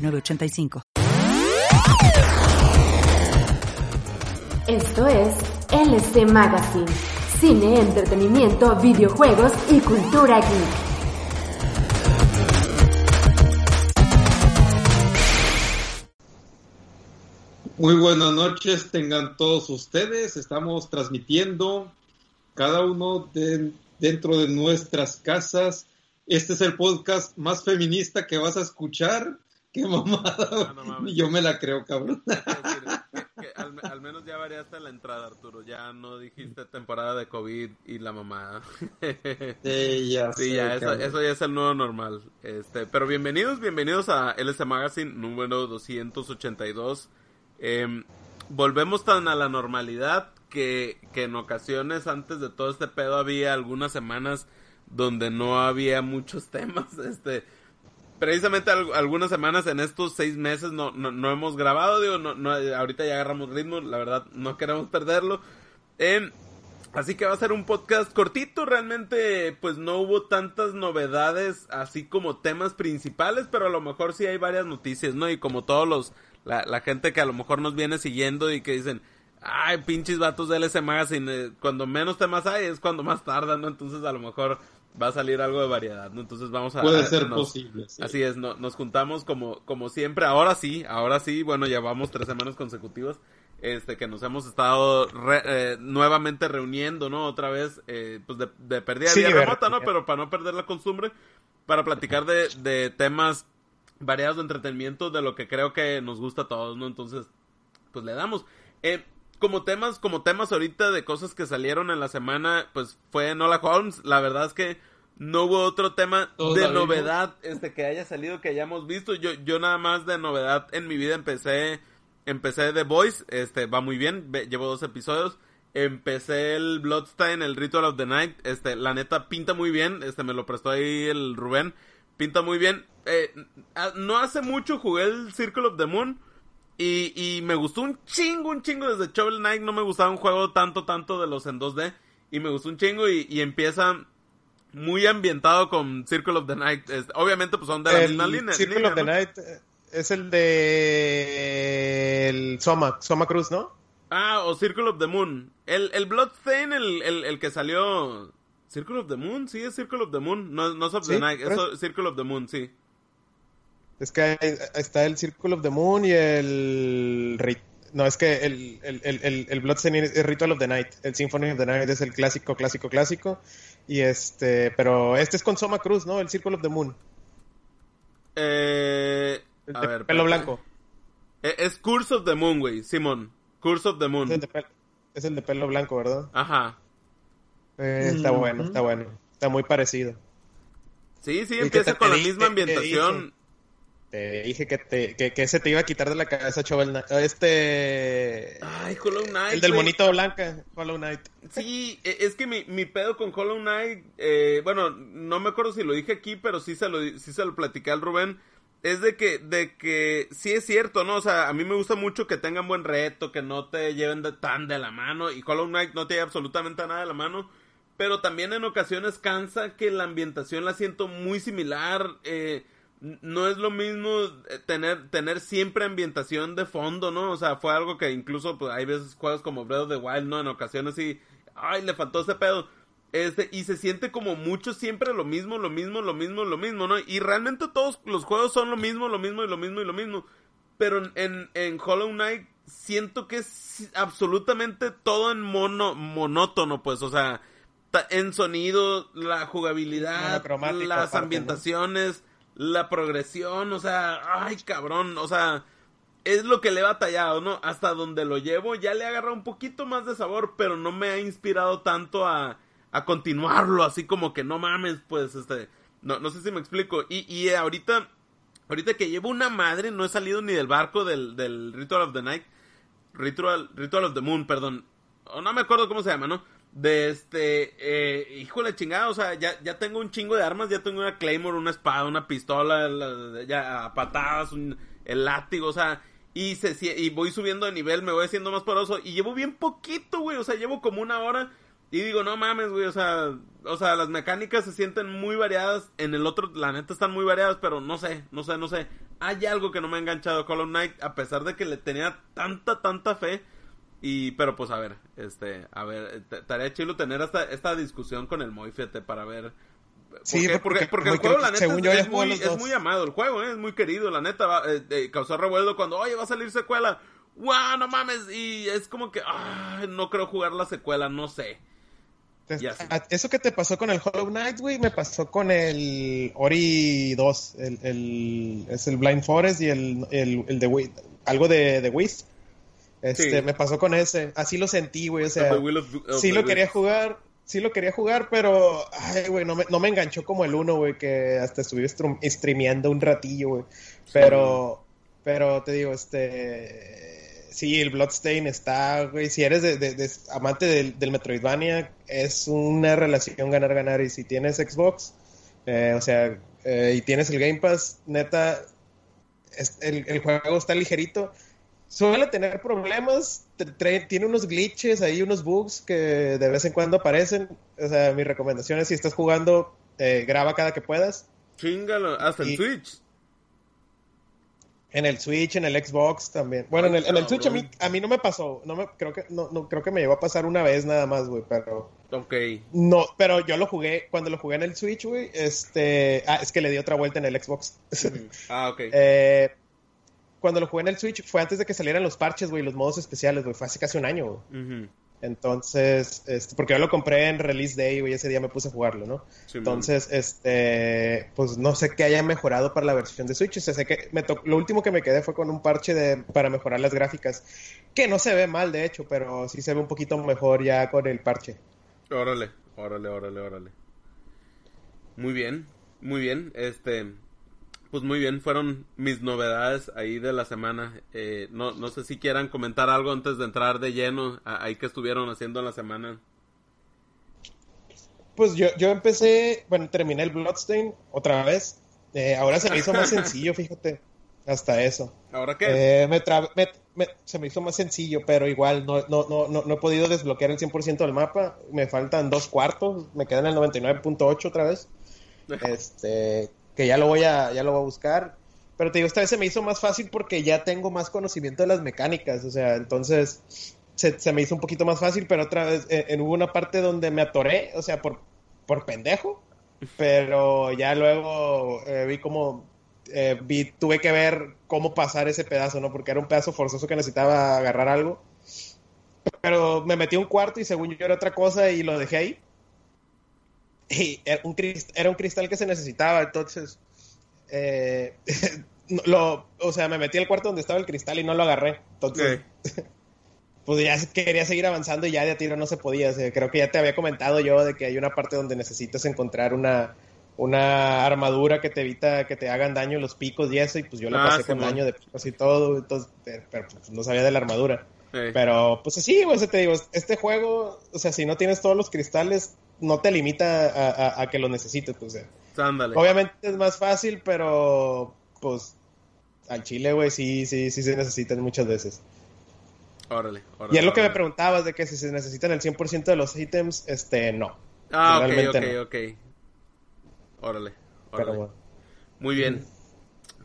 985. Esto es LC Magazine, cine, entretenimiento, videojuegos y cultura geek. Muy buenas noches, tengan todos ustedes. Estamos transmitiendo cada uno dentro de nuestras casas. Este es el podcast más feminista que vas a escuchar. ¡Qué mamada! No, yo me la creo, cabrón. Al menos ya variaste la entrada, Arturo. Ya no dijiste temporada de COVID y la mamada. Eso ya es el nuevo normal. Pero bienvenidos a LC Magazine número 282. Volvemos tan a la normalidad que en ocasiones antes de todo este pedo había algunas semanas donde no había muchos temas. Precisamente algunas semanas en estos 6 meses no hemos grabado, ahorita ya agarramos ritmo, la verdad no queremos perderlo. Así que va a ser un podcast cortito, realmente pues no hubo tantas novedades así como temas principales, pero a lo mejor sí hay varias noticias, ¿no? Y como todos la gente que a lo mejor nos viene siguiendo y que dicen, ay, pinches vatos de LC Magazine, cuando menos temas hay es cuando más tardan, ¿no? Entonces a lo mejor va a salir algo de variedad, ¿no? Entonces vamos a... Puede ser posible, sí. Así es, nos juntamos como siempre. Ahora sí, bueno, llevamos 3 semanas consecutivas que nos hemos estado nuevamente reuniendo, ¿no? Otra vez, pues de pérdida de remota, ¿no? Pero para no perder la costumbre, para platicar de temas variados de entretenimiento, de lo que creo que nos gusta a todos, ¿no? Entonces, pues le damos... Como temas ahorita de cosas que salieron en la semana, pues fue Enola Holmes. La verdad es que no hubo otro tema de novedad que haya salido, que hayamos visto. Yo nada más de novedad en mi vida empecé The Voice, va muy bien, llevo 2 episodios. Empecé el Bloodstained, el Ritual of the Night, la neta pinta muy bien, me lo prestó ahí el Rubén, pinta muy bien. No hace mucho jugué el Circle of the Moon. Y me gustó un chingo desde Shovel Knight, no me gustaba un juego tanto de los en 2D, y me gustó un chingo, y empieza muy ambientado con Circle of the Night, obviamente pues son de la misma línea. Circle of the Night es el de el Soma Cruz, ¿no? Ah, o Circle of the Moon, el Bloodstained, el que salió, Circle of the Moon, sí es Circle of the Moon, no es of the Night, es Circle of the Moon, sí. Es que está el Circle of the Moon y el... No, es que el Bloodstained es Ritual of the Night. El Symphony of the Night es el clásico. Y pero es con Soma Cruz, ¿no? El Circle of the Moon. A ver... Pelo blanco. Es Curse of the Moon, güey, Simón. Curse of the Moon. Es el de pelo blanco, ¿verdad? Ajá. Está bueno, está bueno. Está muy parecido. Sí, empieza con la misma ambientación... Te dije que se te iba a quitar de la cabeza Shovel Knight. Ay, Hollow Knight. El del monito blanca, Hollow Knight. Sí, es que mi pedo con Hollow Knight, bueno, no me acuerdo si lo dije aquí, pero sí se lo platicé al Rubén. Es de que sí es cierto, ¿no? O sea, a mí me gusta mucho que tengan buen reto, que no te lleven tan de la mano. Y Hollow Knight no te lleva absolutamente nada de la mano. Pero también en ocasiones cansa que la ambientación la siento muy similar, no es lo mismo tener siempre ambientación de fondo, ¿no? O sea, fue algo que incluso pues hay veces juegos como Breath of the Wild, ¿no? En ocasiones sí, ay, le faltó ese pedo. Y se siente como mucho siempre lo mismo, ¿no? Y realmente todos los juegos son lo mismo. Pero en Hollow Knight siento que es absolutamente todo en monótono, pues, o sea, en sonido, la jugabilidad, las aparte, ambientaciones... ¿no? La progresión, o sea, ay, cabrón, o sea, es lo que le he batallado, ¿no? Hasta donde lo llevo ya le he agarrado un poquito más de sabor, pero no me ha inspirado tanto a continuarlo, así como que no mames, pues, no sé si me explico. Y ahorita Ahorita que llevo una madre, no he salido ni del barco del Ritual of the Night. Ritual of the Moon, perdón. O no me acuerdo cómo se llama, ¿no? De híjole chingada, o sea, ya tengo un chingo de armas. Ya tengo una Claymore, una espada, una pistola, ya patadas, el látigo, o sea. Y voy subiendo de nivel, me voy haciendo más poderoso. Y llevo bien poquito, güey, o sea, llevo como una hora. Y digo, no mames, güey, o sea, las mecánicas se sienten muy variadas. En el otro, la neta, están muy variadas, pero no sé. Hay algo que no me ha enganchado Call of Duty, a pesar de que le tenía tanta fe. Y, pero pues, a ver, estaría chido tener esta discusión con el Moy, fíjate, para ver. Sí, porque el juego, la neta, es muy amado el juego, es muy querido, la neta, causó revuelo cuando, oye, va a salir secuela. ¡Wow, no mames! Y es como que, no creo jugar la secuela, no sé. Eso que te pasó con el Hollow Knight, güey, me pasó con el Ori 2, es el Blind Forest y el de algo de Wisp. Sí. Me pasó con ese, así lo sentí, güey, o sea, sí lo quería jugar. Sí lo quería jugar, pero ay, güey, no me enganchó como el 1, güey, que hasta estuve streameando un ratillo, güey. Pero te digo, sí, el Bloodstain está, güey, si eres de amante del Metroidvania, es una relación ganar, y si tienes Xbox, y tienes el Game Pass, neta, el juego está ligerito. Suele tener problemas, tiene unos glitches ahí, unos bugs que de vez en cuando aparecen. O sea, mi recomendación es, si estás jugando, graba cada que puedas. Chingalo, hasta el Switch. En el Switch, en el Xbox también. Bueno, en el Switch a mí no me pasó, creo que me llegó a pasar una vez nada más, güey, pero... Okay. No, pero yo cuando lo jugué en el Switch, güey, es que le di otra vuelta en el Xbox. Okay. Cuando lo jugué en el Switch, fue antes de que salieran los parches, güey, los modos especiales, güey. Fue hace casi un año, güey. Uh-huh. Entonces, porque yo lo compré en Release Day, güey, ese día me puse a jugarlo, ¿no? Sí, entonces, pues no sé qué haya mejorado para la versión de Switch. O sea, sé que lo último que me quedé fue con un parche para mejorar las gráficas, que no se ve mal, de hecho, pero sí se ve un poquito mejor ya con el parche. Órale. Muy bien, Pues muy bien, fueron mis novedades ahí de la semana. No sé si quieran comentar algo antes de entrar de lleno ahí que estuvieron haciendo en la semana. Pues yo empecé, bueno, terminé el Bloodstain otra vez. Ahora se me hizo más sencillo, fíjate, hasta eso. ¿Ahora qué? Se me hizo más sencillo, pero igual no he podido desbloquear el 100% del mapa. Me faltan 2/4, me quedan el 99.8 otra vez. Que ya lo voy a buscar, pero te digo, esta vez se me hizo más fácil porque ya tengo más conocimiento de las mecánicas, o sea, entonces se me hizo un poquito más fácil, pero otra vez hubo una parte donde me atoré, o sea, por pendejo, pero ya luego tuve que ver cómo pasar ese pedazo, ¿no? Porque era un pedazo forzoso que necesitaba agarrar algo, pero me metí a un cuarto y según yo era otra cosa y lo dejé ahí. Y era un cristal que se necesitaba, entonces me metí al cuarto donde estaba el cristal y no lo agarré, entonces pues ya quería seguir avanzando y ya de tiro no se podía, o sea, creo que ya te había comentado yo de que hay una parte donde necesitas encontrar una armadura que te evita que te hagan daño los picos y eso, y pues yo la pasé con daño de picos y todo, entonces, pero pues, no sabía de la armadura. Sí. Pero, pues sí, o sea, te digo, este juego, o sea, si no tienes todos los cristales, no te limita a que los necesites, pues, Sándale. Obviamente es más fácil, pero, pues, al chile, güey, sí se necesitan muchas veces. Órale. Y es lo que me preguntabas, de que si se necesitan el 100% de los ítems, no. Ok. Órale. Pero, bueno. Muy bien.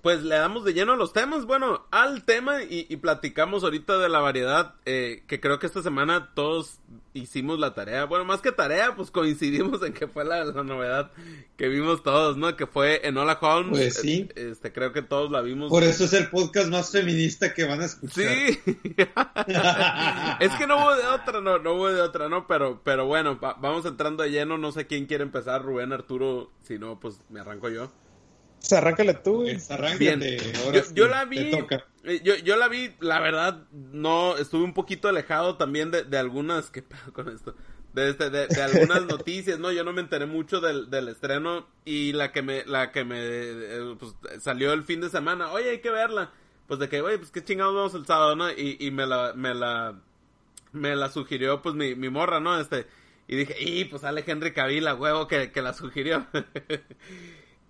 Pues le damos de lleno a los temas, al tema y platicamos ahorita de la variedad, que creo que esta semana todos hicimos la tarea, más que tarea, pues coincidimos en que fue la novedad que vimos todos, ¿no? Que fue Enola Holmes, pues sí. Creo que todos la vimos. Por eso es el podcast más feminista que van a escuchar. Sí, es que no hubo de otra, ¿no? Pero bueno, vamos entrando de lleno, no sé quién quiere empezar, Rubén, Arturo, si no, pues me arranco yo. Arráncale tú, güey. Bien. Yo la vi, la verdad, no, estuve un poquito alejado también de algunas, ¿qué pedo con esto? de algunas noticias, ¿no? Yo no me enteré mucho del estreno, y la que me pues, salió el fin de semana, oye, hay que verla, pues de que, oye, pues qué chingados vamos el sábado, ¿no? Y me la sugirió, pues, mi morra, ¿no? Y dije, y pues sale Henry Cavill, a huevo que la sugirió.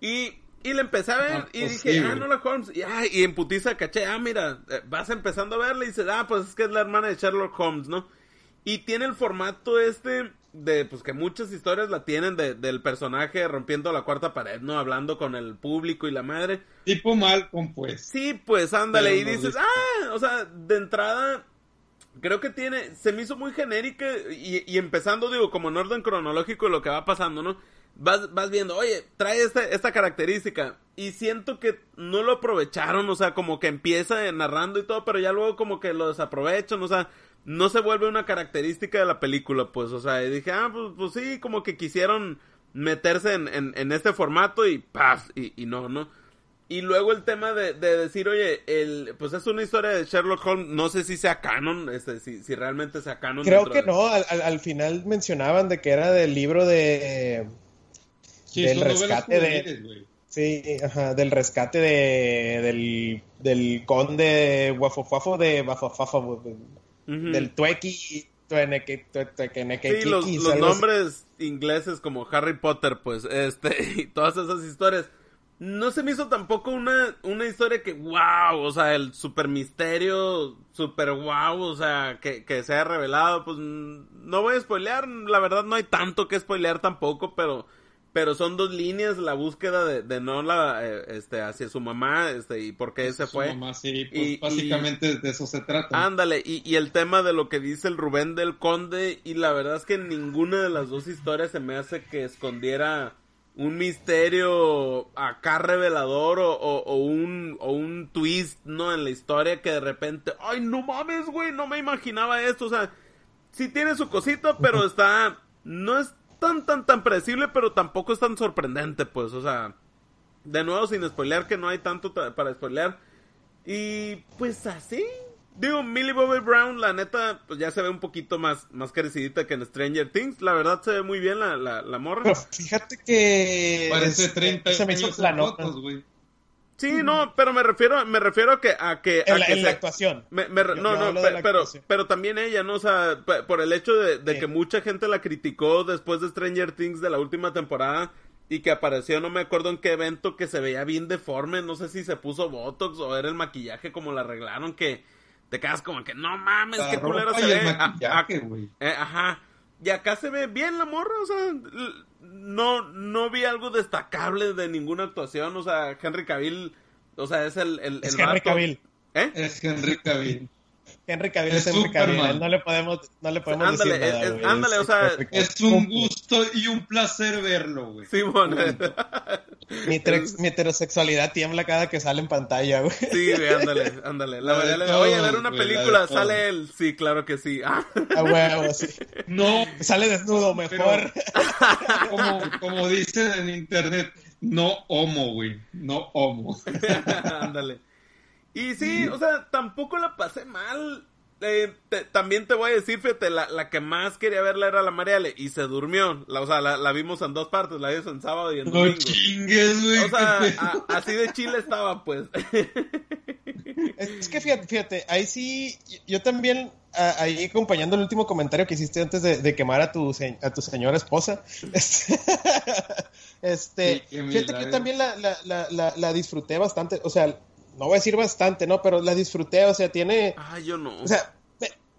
Y la empecé a ver, y dije, sí, Enola Holmes, y en putiza caché, mira, vas empezando a verla, y dices, pues es que es la hermana de Sherlock Holmes, ¿no? Y tiene el formato de, pues que muchas historias la tienen del personaje rompiendo la cuarta pared, ¿no? Hablando con el público y la madre. Tipo Malcolm, pues. Sí, pues, ándale, pero y dices, no, o sea, de entrada, creo que se me hizo muy genérica, y empezando, digo, como en orden cronológico lo que va pasando, ¿no? Vas viendo, oye, trae esta característica, y siento que no lo aprovecharon, o sea, como que empieza narrando y todo, pero ya luego como que lo desaprovechan, o sea, no se vuelve una característica de la película, pues, o sea, y dije, pues sí, como que quisieron meterse en este formato y ¡paf! Y no, ¿no? Y luego el tema de decir, oye, pues es una historia de Sherlock Holmes, no sé si sea canon, si realmente sea canon. Creo que no, al final mencionaban de que era del libro de... Sí, del rescate de... Sí, ajá, del rescate del conde Wafofafo de Wafofafo, del Tueki, Tueneque. Sí, los nombres ingleses como Harry Potter, pues, y todas esas historias. No se me hizo tampoco una historia que, wow, o sea, el super misterio, super wow, o sea, que se haya revelado, pues, no voy a spoilear, la verdad no hay tanto que spoilear tampoco, pero son dos líneas, la búsqueda de Nola hacia su mamá, y por qué se fue. Su mamá, sí, pues básicamente de eso se trata. Ándale, y el tema de lo que dice el Rubén del Conde, y la verdad es que ninguna de las dos historias se me hace que escondiera un misterio acá revelador o un twist, ¿no? En la historia que de repente, ¡ay, no mames, güey! No me imaginaba esto, o sea, sí tiene su cosita, pero está, no es tan predecible, pero tampoco es tan sorprendente, pues, o sea, de nuevo sin spoilear, que no hay tanto para spoilear, y pues así, digo, Millie Bobby Brown, la neta, pues ya se ve un poquito más crecidita que en Stranger Things, la verdad se ve muy bien la morra. Pero fíjate que... Parece 30 se me hizo planotas, güey. Sí, no, pero me refiero a que en la actuación. Pero también ella, ¿no? O sea, por el hecho de que mucha gente la criticó después de Stranger Things de la última temporada y que apareció, no me acuerdo en qué evento, que se veía bien deforme, no sé si se puso Botox o era el maquillaje como la arreglaron, que te quedas como que no mames, qué culero se ve. Ajá. Y acá se ve bien la morra, o sea, no vi algo destacable de ninguna actuación, o sea, Henry Cavill, o sea, es el Henry Cavill. ¿Eh? Es Henry Cavill. Henry Cavill es Henry Cavill, no le podemos ándale, decir nada, ándale, o sea... Es un gusto y un placer verlo, güey. Sí, bueno. Mi heterosexualidad tiembla cada que sale en pantalla, güey. Sí, güey, ándale. La verdad, oye, a ver una película, güey, sale él. Sí, claro que sí. A huevo, sí. No. Sale desnudo, mejor. Pero, como dicen en internet, no homo, güey. No homo. Ándale. Y sí, o sea, tampoco la pasé mal. También te voy a decir, fíjate, la que más quería verla era la Mariale, y se durmió. La vimos en dos partes, la vimos en sábado y en domingo. No chingues, güey. O sea, así de chile estaba, pues. Es que fíjate, ahí sí, yo también, ahí acompañando el último comentario que hiciste antes de quemar a tu señora esposa. Fíjate que yo también la disfruté bastante, o sea... No voy a decir bastante, ¿no? Pero la disfruté, o sea, tiene... yo no. O sea,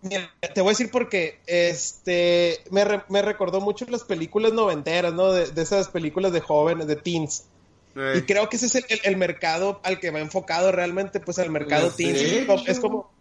mira, te voy a decir porque me recordó mucho las películas noventeras, ¿no? De esas películas de jóvenes, de teens. Y creo que ese es el mercado al que va enfocado realmente, pues al mercado teens. Es como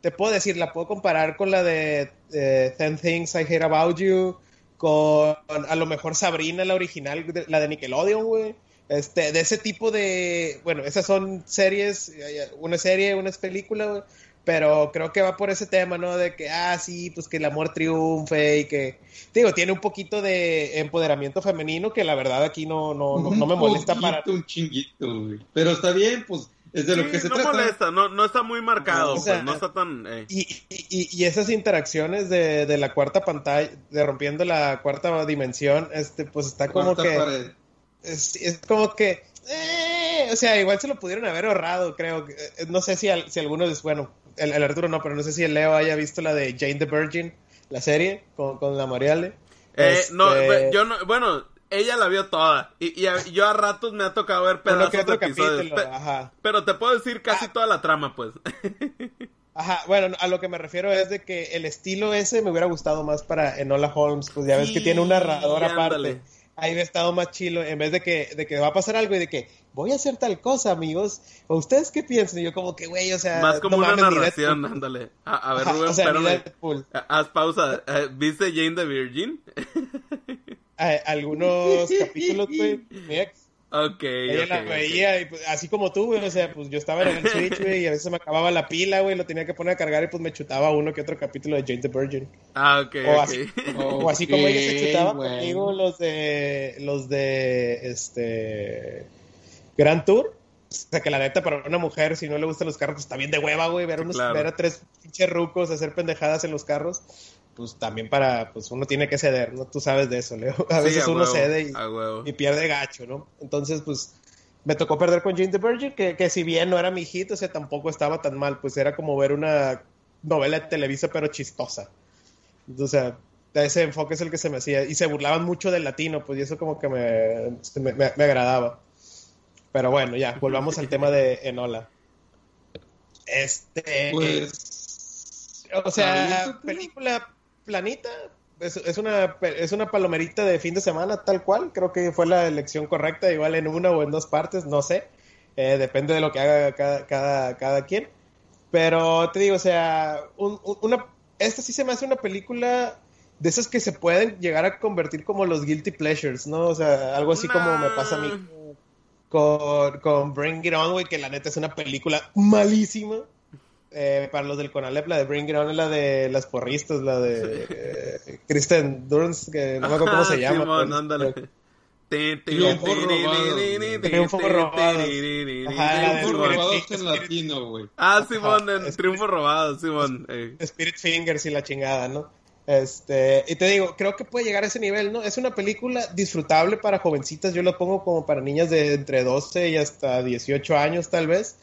te puedo decir, la puedo comparar con la de 10 Things I Hate About You, con a lo mejor Sabrina, la original, la de Nickelodeon, güey. De ese tipo de... Bueno, esas son series, una serie, una película, pero creo que va por ese tema, ¿no? De que, sí, pues que el amor triunfe y que... Digo, tiene un poquito de empoderamiento femenino que la verdad aquí no me molesta para... Un chinguito, güey. Pero está bien, pues Es de lo que se trata. Molesta, no está muy marcado, o sea, pues, no está tan... Y esas interacciones de la cuarta pantalla, de rompiendo la cuarta dimensión, pues está como que... Es como que... o sea, igual se lo pudieron haber ahorrado, creo. No sé si alguno... Bueno, el Arturo no, pero no sé si el Leo haya visto la de Jane the Virgin, la serie, con la Mariale. No, yo no... Bueno... Ella la vio toda, y yo a ratos me ha tocado ver pedazos de episodios, pero te puedo decir casi toda la trama, pues. Ajá, bueno, a lo que me refiero es de que el estilo ese me hubiera gustado más para Enola Holmes, pues ya ves que tiene un narrador aparte. Ahí hubiera estado más chilo, en vez de que va a pasar algo y de que voy a hacer tal cosa, amigos. ¿O ustedes qué piensan? Y yo como que, güey, o sea... Más como no una narración, ándale. A ver, Rubén, o sea, pero... Haz pausa. ¿Viste Jane the Virgin? Algunos capítulos, güey, mi ex. Ella la veía, y pues, así como tú, güey, o sea, pues yo estaba en el Switch, güey, y a veces me acababa la pila, güey, lo tenía que poner a cargar y pues me chutaba uno que otro capítulo de Jane the Virgin. Así como ella se chutaba conmigo los de Grand Tour. O sea, que la neta, para una mujer, si no le gustan los carros, pues está bien de hueva, güey, ver a tres pinches rucos hacer pendejadas en los carros. Pues también pues uno tiene que ceder, ¿no? Tú sabes de eso, Leo. A veces uno cede y pierde gacho, ¿no? Entonces, pues, me tocó perder con Jane the Virgin, que si bien no era mi hijito, o sea, tampoco estaba tan mal. Pues era como ver una novela de Televisa, pero chistosa. O sea, ese enfoque es el que se me hacía. Y se burlaban mucho del latino, pues, y eso como que me agradaba. Pero bueno, ya, volvamos al tema de Enola. O sea, la película... planita, es una palomerita de fin de semana, tal cual. Creo que fue la elección correcta, igual en una o en dos partes, no sé, depende de lo que haga cada quien, pero te digo, o sea, esta sí se me hace una película de esas que se pueden llegar a convertir como los guilty pleasures, ¿no? O sea, algo así como me pasa a mí con Bring It On, güey, que la neta es una película malísima. Para los del Conalep, la de Bring It On es la de las porristas, la de Kristen Dunst, que no me acuerdo cómo se llama. Simón, ándale. Triunfos robados en latino, güey. Simón, en Triunfos robados, Simón. Spirit Fingers y la chingada, ¿no? Y te digo, creo que puede llegar a ese nivel, ¿no? Es una película disfrutable para jovencitas, yo la pongo como para niñas de entre 12 y hasta 18 años, tal vez.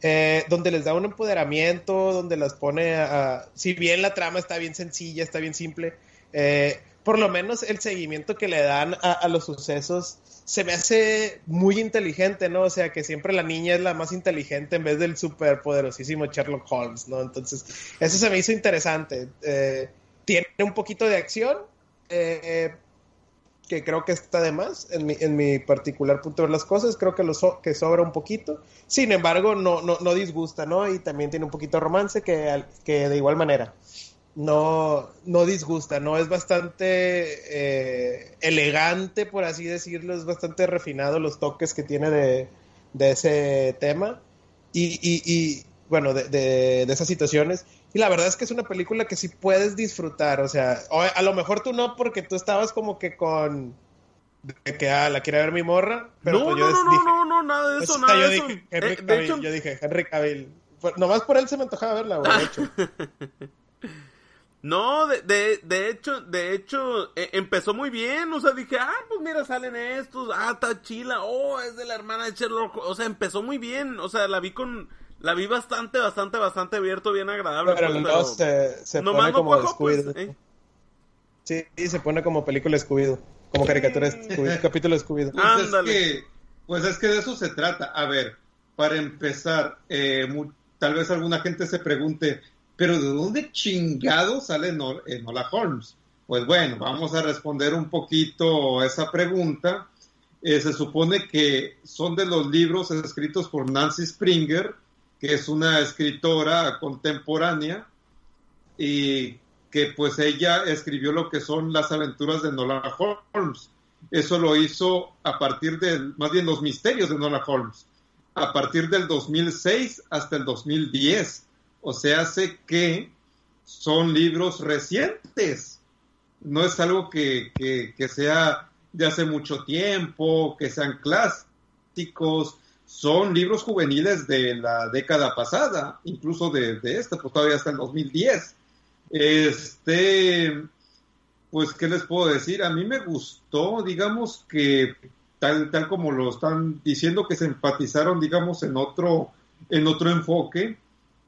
Donde les da un empoderamiento, donde las pone a... Si bien la trama está bien sencilla, está bien simple, por lo menos el seguimiento que le dan a los sucesos se me hace muy inteligente, ¿no? O sea, que siempre la niña es la más inteligente en vez del superpoderosísimo Sherlock Holmes, ¿no? Entonces, eso se me hizo interesante. Tiene un poquito de acción, que creo que está de más, en mi particular punto de ver las cosas, creo que que sobra un poquito, sin embargo no disgusta, ¿no? Y también tiene un poquito de romance que de igual manera no disgusta, ¿no? Es bastante elegante, por así decirlo, es bastante refinado los toques que tiene de ese tema y bueno, de esas situaciones. Y la verdad es que es una película que sí puedes disfrutar, o sea, a lo mejor tú no, porque tú estabas como que con... De que, la quiere ver mi morra, pero no, pues yo dije... No, nada de eso, nada de eso. Yo dije, Henry Cavill. Nomás por él se me antojaba verla, güey, de hecho. No, de hecho, empezó muy bien, o sea, dije, pues mira, salen estos, está chila, es de la hermana de Sherlock, o sea, empezó muy bien, o sea, la vi bastante abierto, bien agradable. Pero no se pone como Scooby-Doo. Pues, sí, se pone como película Scooby-Doo, como caricatura Scooby-Doo, capítulo Scooby-Doo. Pues es que de eso se trata. A ver, para empezar, tal vez alguna gente se pregunte, ¿pero de dónde chingado sale Enola Holmes? Pues bueno, vamos a responder un poquito esa pregunta. Se supone que son de los libros escritos por Nancy Springer, que es una escritora contemporánea y que pues ella escribió lo que son las aventuras de Enola Holmes. Eso lo hizo a partir los misterios de Enola Holmes, a partir del 2006 hasta el 2010. O sea, hace que son libros recientes. No es algo que sea de hace mucho tiempo, que sean clásicos, son libros juveniles de la década pasada, incluso de esta, pues todavía hasta el 2010. Pues, ¿qué les puedo decir? A mí me gustó, digamos que tal como lo están diciendo, que se enfatizaron, digamos, en otro enfoque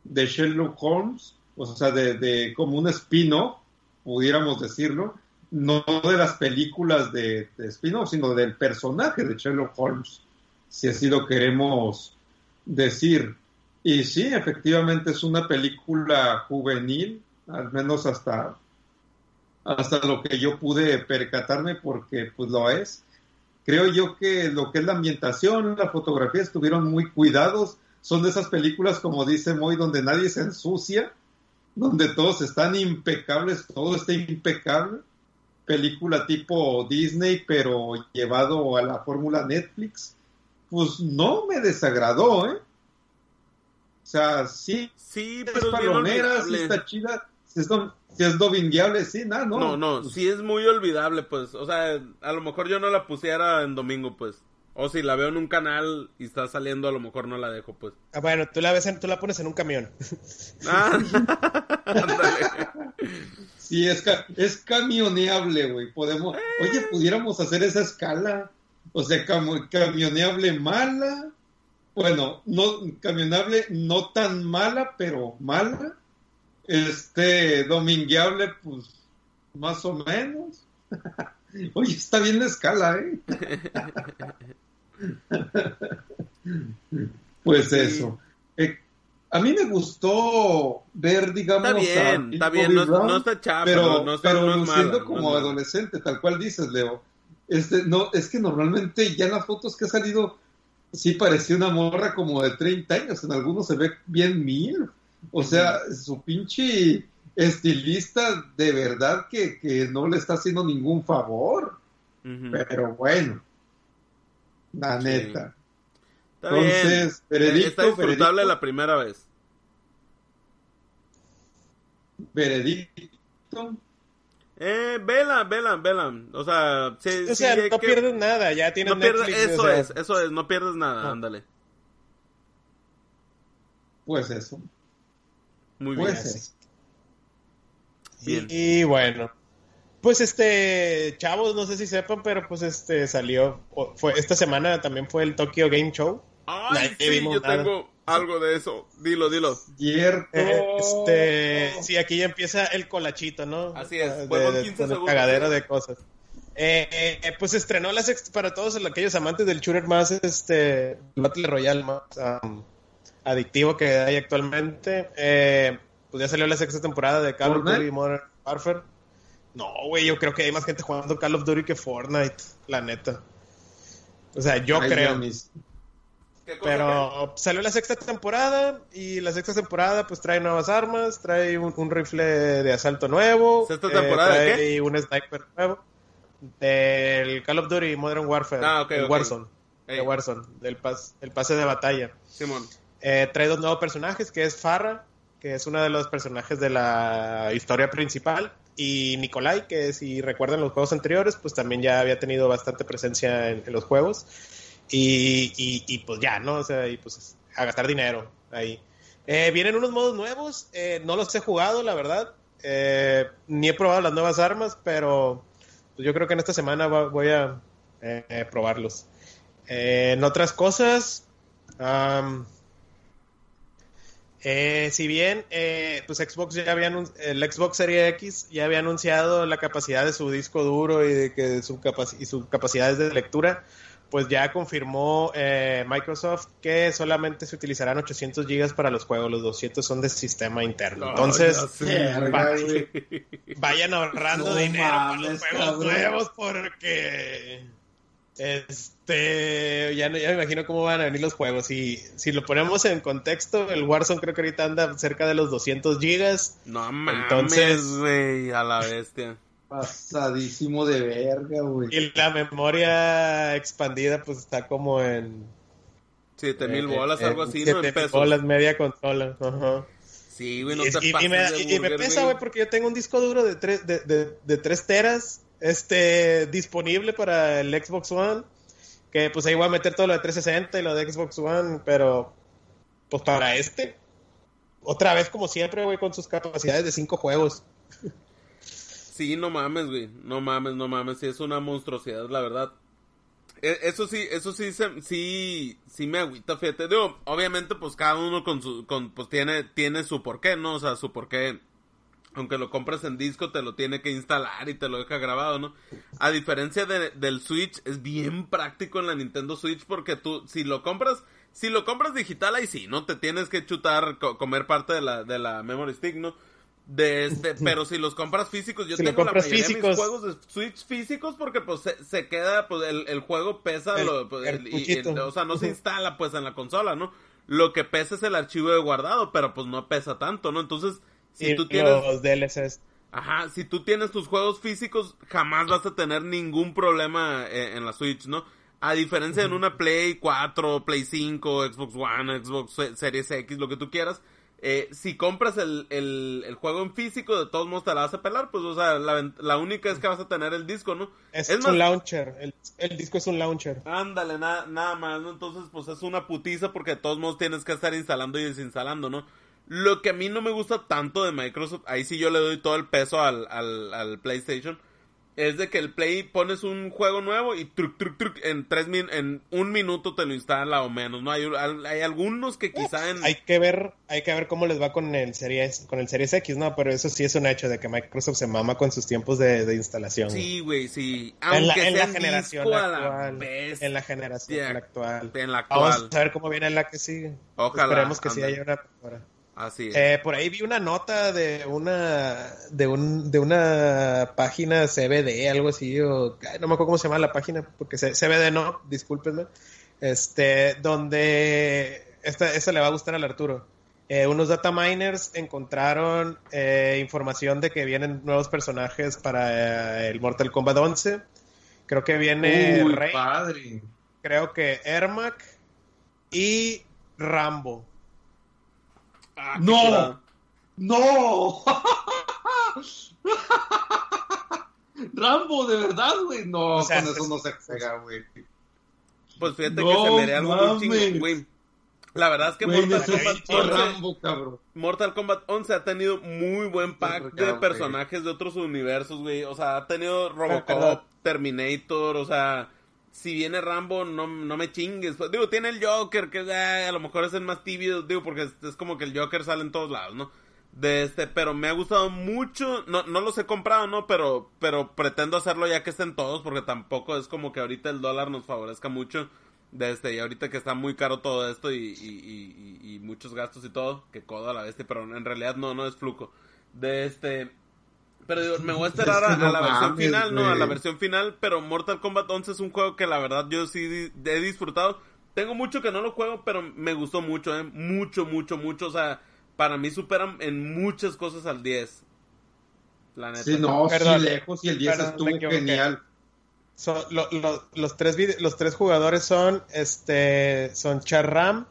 de Sherlock Holmes, pues, o sea, de como un spin-off, pudiéramos decirlo, no de las películas de spin-off, sino del personaje de Sherlock Holmes, si así lo queremos decir. Y sí, efectivamente es una película juvenil, al menos hasta lo que yo pude percatarme, porque pues lo es. Creo yo que lo que es la ambientación, la fotografía, estuvieron muy cuidados. Son de esas películas, como dice Moy, donde nadie se ensucia, donde todos están impecables, todo está impecable. Película tipo Disney, pero llevado a la fórmula Netflix. Pues no me desagradó, ¿eh? O sea, sí pero es palomera, sí está chida. Si es domingueable, sí, nada, no. No, sí es muy olvidable, pues. O sea, a lo mejor yo no la pusiera en domingo, pues. O si la veo en un canal y está saliendo, a lo mejor no la dejo, pues. Ah, bueno, tú la pones en un camión. Ah, ándale. Sí, es camioneable, güey. Podemos... Oye, pudiéramos hacer esa escala. O sea, camioneable mala. Bueno, no camioneable no tan mala, pero mala. Domingueable, pues, más o menos. Oye, está bien la escala, ¿eh? Pues sí. Eso. A mí me gustó ver, digamos... Está bien, no está chavo, pero no es malo. Siendo como adolescente, tal cual dices, Leo. No, es que normalmente ya en las fotos que ha salido, sí parecía una morra como de 30 años. En algunos se ve bien mil. O sea, su pinche estilista de verdad que no le está haciendo ningún favor. Uh-huh. Pero bueno, la neta. Está entonces, bien. Está disfrutable la primera vez. Veredicto. Vela. O sea, no pierdes nada, ya tienes Netflix. Eso es, no pierdes nada, no. Ándale. Pues eso. Muy bien. Pues, bien. Y bueno, pues chavos, no sé si sepan, pero pues salió, fue esta semana también fue el Tokyo Game Show. Ay, sí, yo tengo algo de eso. Dilo. Cierto. Sí, aquí ya empieza el colachito, ¿no? Así es. Bueno, 15 segundos. Cagadero de cosas. Pues estrenó para todos aquellos amantes del shooter más Battle Royale más adictivo que hay actualmente. Pues ya salió la sexta temporada de Call of Duty y Modern Warfare. No, güey, yo creo que hay más gente jugando Call of Duty que Fortnite, la neta. O sea, yo creo. Pero salió la sexta temporada y la sexta temporada pues trae nuevas armas, trae un rifle de asalto nuevo. ¿Sexta temporada de qué? Y un sniper nuevo. Del Call of Duty Modern Warfare. Ah, ok. Warzone. De Warzone, el pase de batalla. Simón. Trae dos nuevos personajes, que es Farrah, que es uno de los personajes de la historia principal, y Nikolai, que si recuerdan los juegos anteriores, pues también ya había tenido bastante presencia en los juegos, y pues ya, ¿no? O sea, y pues a gastar dinero ahí. Vienen unos modos nuevos, no los he jugado, la verdad, ni he probado las nuevas armas, pero pues yo creo que en esta semana voy a probarlos. En otras cosas... si bien pues Xbox ya había el Xbox Series X ya había anunciado la capacidad de su disco duro y de que sus capacidades de lectura, pues ya confirmó Microsoft que solamente se utilizarán 800 GB para los juegos, los 200 son de sistema interno. No, entonces, vayan ahorrando dinero para los juegos nuevos, porque ya me imagino cómo van a venir los juegos. Y si lo ponemos en contexto, el Warzone creo que ahorita anda cerca de los 200 gigas. No mames, entonces, güey, a la bestia. Pasadísimo de verga, güey. Y la memoria expandida pues está como en 7,000 bolas, algo así, ¿no? En pesos. Bolas, media consola. Ajá. Sí, güey, no te pases me pesa, güey, porque yo tengo un disco duro de 3 teras disponible para el Xbox One Que pues ahí voy a meter todo lo de 360 y lo de Xbox One, pero pues para otra vez como siempre, güey, con sus capacidades de 5 juegos. Sí, no mames, güey, no mames, sí, es una monstruosidad, la verdad. Eso sí me agüita, fíjate. Digo, obviamente, pues cada uno pues tiene su porqué, ¿no? O sea, su porqué, aunque lo compres en disco, te lo tiene que instalar y te lo deja grabado, ¿no? A diferencia del Switch, es bien práctico en la Nintendo Switch, porque tú, si lo compras digital, ahí sí, ¿no? Te tienes que chutar, comer parte de la memory stick, ¿no? Pero si los compras físicos, yo tengo la mayoría de mis juegos de Switch físicos, porque pues se queda, pues el juego pesa, o sea, no se instala pues en la consola, ¿no? Lo que pesa es el archivo de guardado, pero pues no pesa tanto, ¿no? Entonces, si tú tienes los DLCs. Ajá, si tú tienes tus juegos físicos, jamás vas a tener ningún problema en la Switch, ¿no? A diferencia en una Play 4, Play 5, Xbox One, Xbox Series X, lo que tú quieras. Si compras el juego en físico, de todos modos te la vas a pelar, pues, o sea, la única es que vas a tener el disco, ¿no? Es más, un launcher, el disco es un launcher. Ándale, nada más, ¿no? Entonces, pues, es una putiza porque de todos modos tienes que estar instalando y desinstalando, ¿no? Lo que a mí no me gusta tanto de Microsoft, ahí sí yo le doy todo el peso al PlayStation, es de que el Play pones un juego nuevo y en 1 minuto te lo instala o menos, ¿no? Hay algunos que quizá hay que ver cómo les va con el Series X, ¿no? Pero eso sí es un hecho de que Microsoft se mama con sus tiempos de instalación. Sí, güey, sí. Aunque en la generación actual. En la generación actual. Vamos a ver cómo viene la que sigue. Ojalá. Esperemos que sí haya una mejora. Así es. Por ahí vi una nota de una página CBD, algo así, no me acuerdo cómo se llama la página, porque CBD no, discúlpenme, donde esta le va a gustar al Arturo. Unos data miners encontraron información de que vienen nuevos personajes para el Mortal Kombat 11, creo que viene Rain, padre. Creo que Ermac y Rambo. Ah, ¡No! Rambo, de verdad, güey. No, o sea, con eso no se pega, güey. Pues fíjate que se me haría algo muy chingón, güey. La verdad es que Mortal Kombat 11 ha tenido muy buen pack de personajes, wey, de otros universos, güey. O sea, ha tenido Robocop, Terminator, o sea... Si viene Rambo, no me chingues. Digo, tiene el Joker, que a lo mejor es el más tibio, digo, porque es como que el Joker sale en todos lados, ¿no? Pero me ha gustado mucho, no los he comprado, ¿no? Pero pretendo hacerlo ya que estén todos, porque tampoco es como que ahorita el dólar nos favorezca mucho, y ahorita que está muy caro todo esto, y muchos gastos y todo, que codo a la bestia, pero en realidad no es flujo. Pero digo, me voy a esperar a la versión final, ¿no? A la versión final, pero Mortal Kombat 11 es un juego que la verdad yo sí he disfrutado. Tengo mucho que no lo juego, pero me gustó mucho, mucho. O sea, para mí superan en muchas cosas al 10. La neta. Sí, no, perdón, sí, lejos, y el 10 estuvo genial. Los tres jugadores son Charram,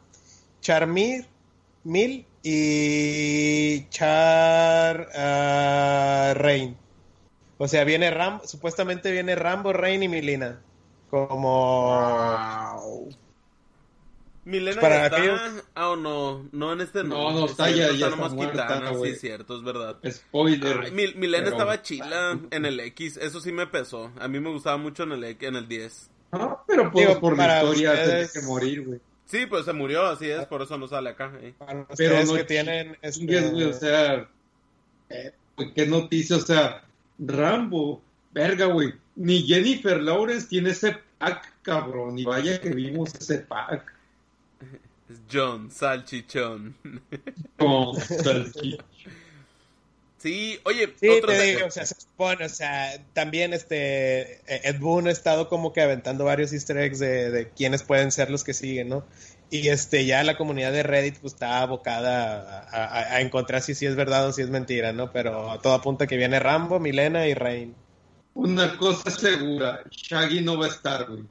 Charmir y Rain. O sea, viene Rambo, supuestamente viene Rambo, Rain y Milena. Como Milena para está, aquellos... no en este no está, sí, ya está nomás muerta, Kitana, sí, cierto, es verdad. Spoiler. Milena estaba chila en el X, eso sí me pesó. A mí me gustaba mucho en el 10. Ah, pero por la historia ustedes... tenía que morir, güey. Sí, pues se murió, así es, por eso no sale acá. Pero es que tienen... O sea, qué noticia, o sea, Rambo, verga, güey. Ni Jennifer Lawrence tiene ese pack, cabrón, y vaya que vimos ese pack. Es John Salchichón. Sí, oye, sí, otro te digo, o sea, se expone, o sea, también Ed Boon ha estado como que aventando varios easter eggs de quiénes pueden ser los que siguen, ¿no? Y ya la comunidad de Reddit pues está abocada a encontrar si es verdad o si es mentira, ¿no? Pero a todo apunta que viene Rambo, Milena y Rain. Una cosa segura, Shaggy no va a estar, güey.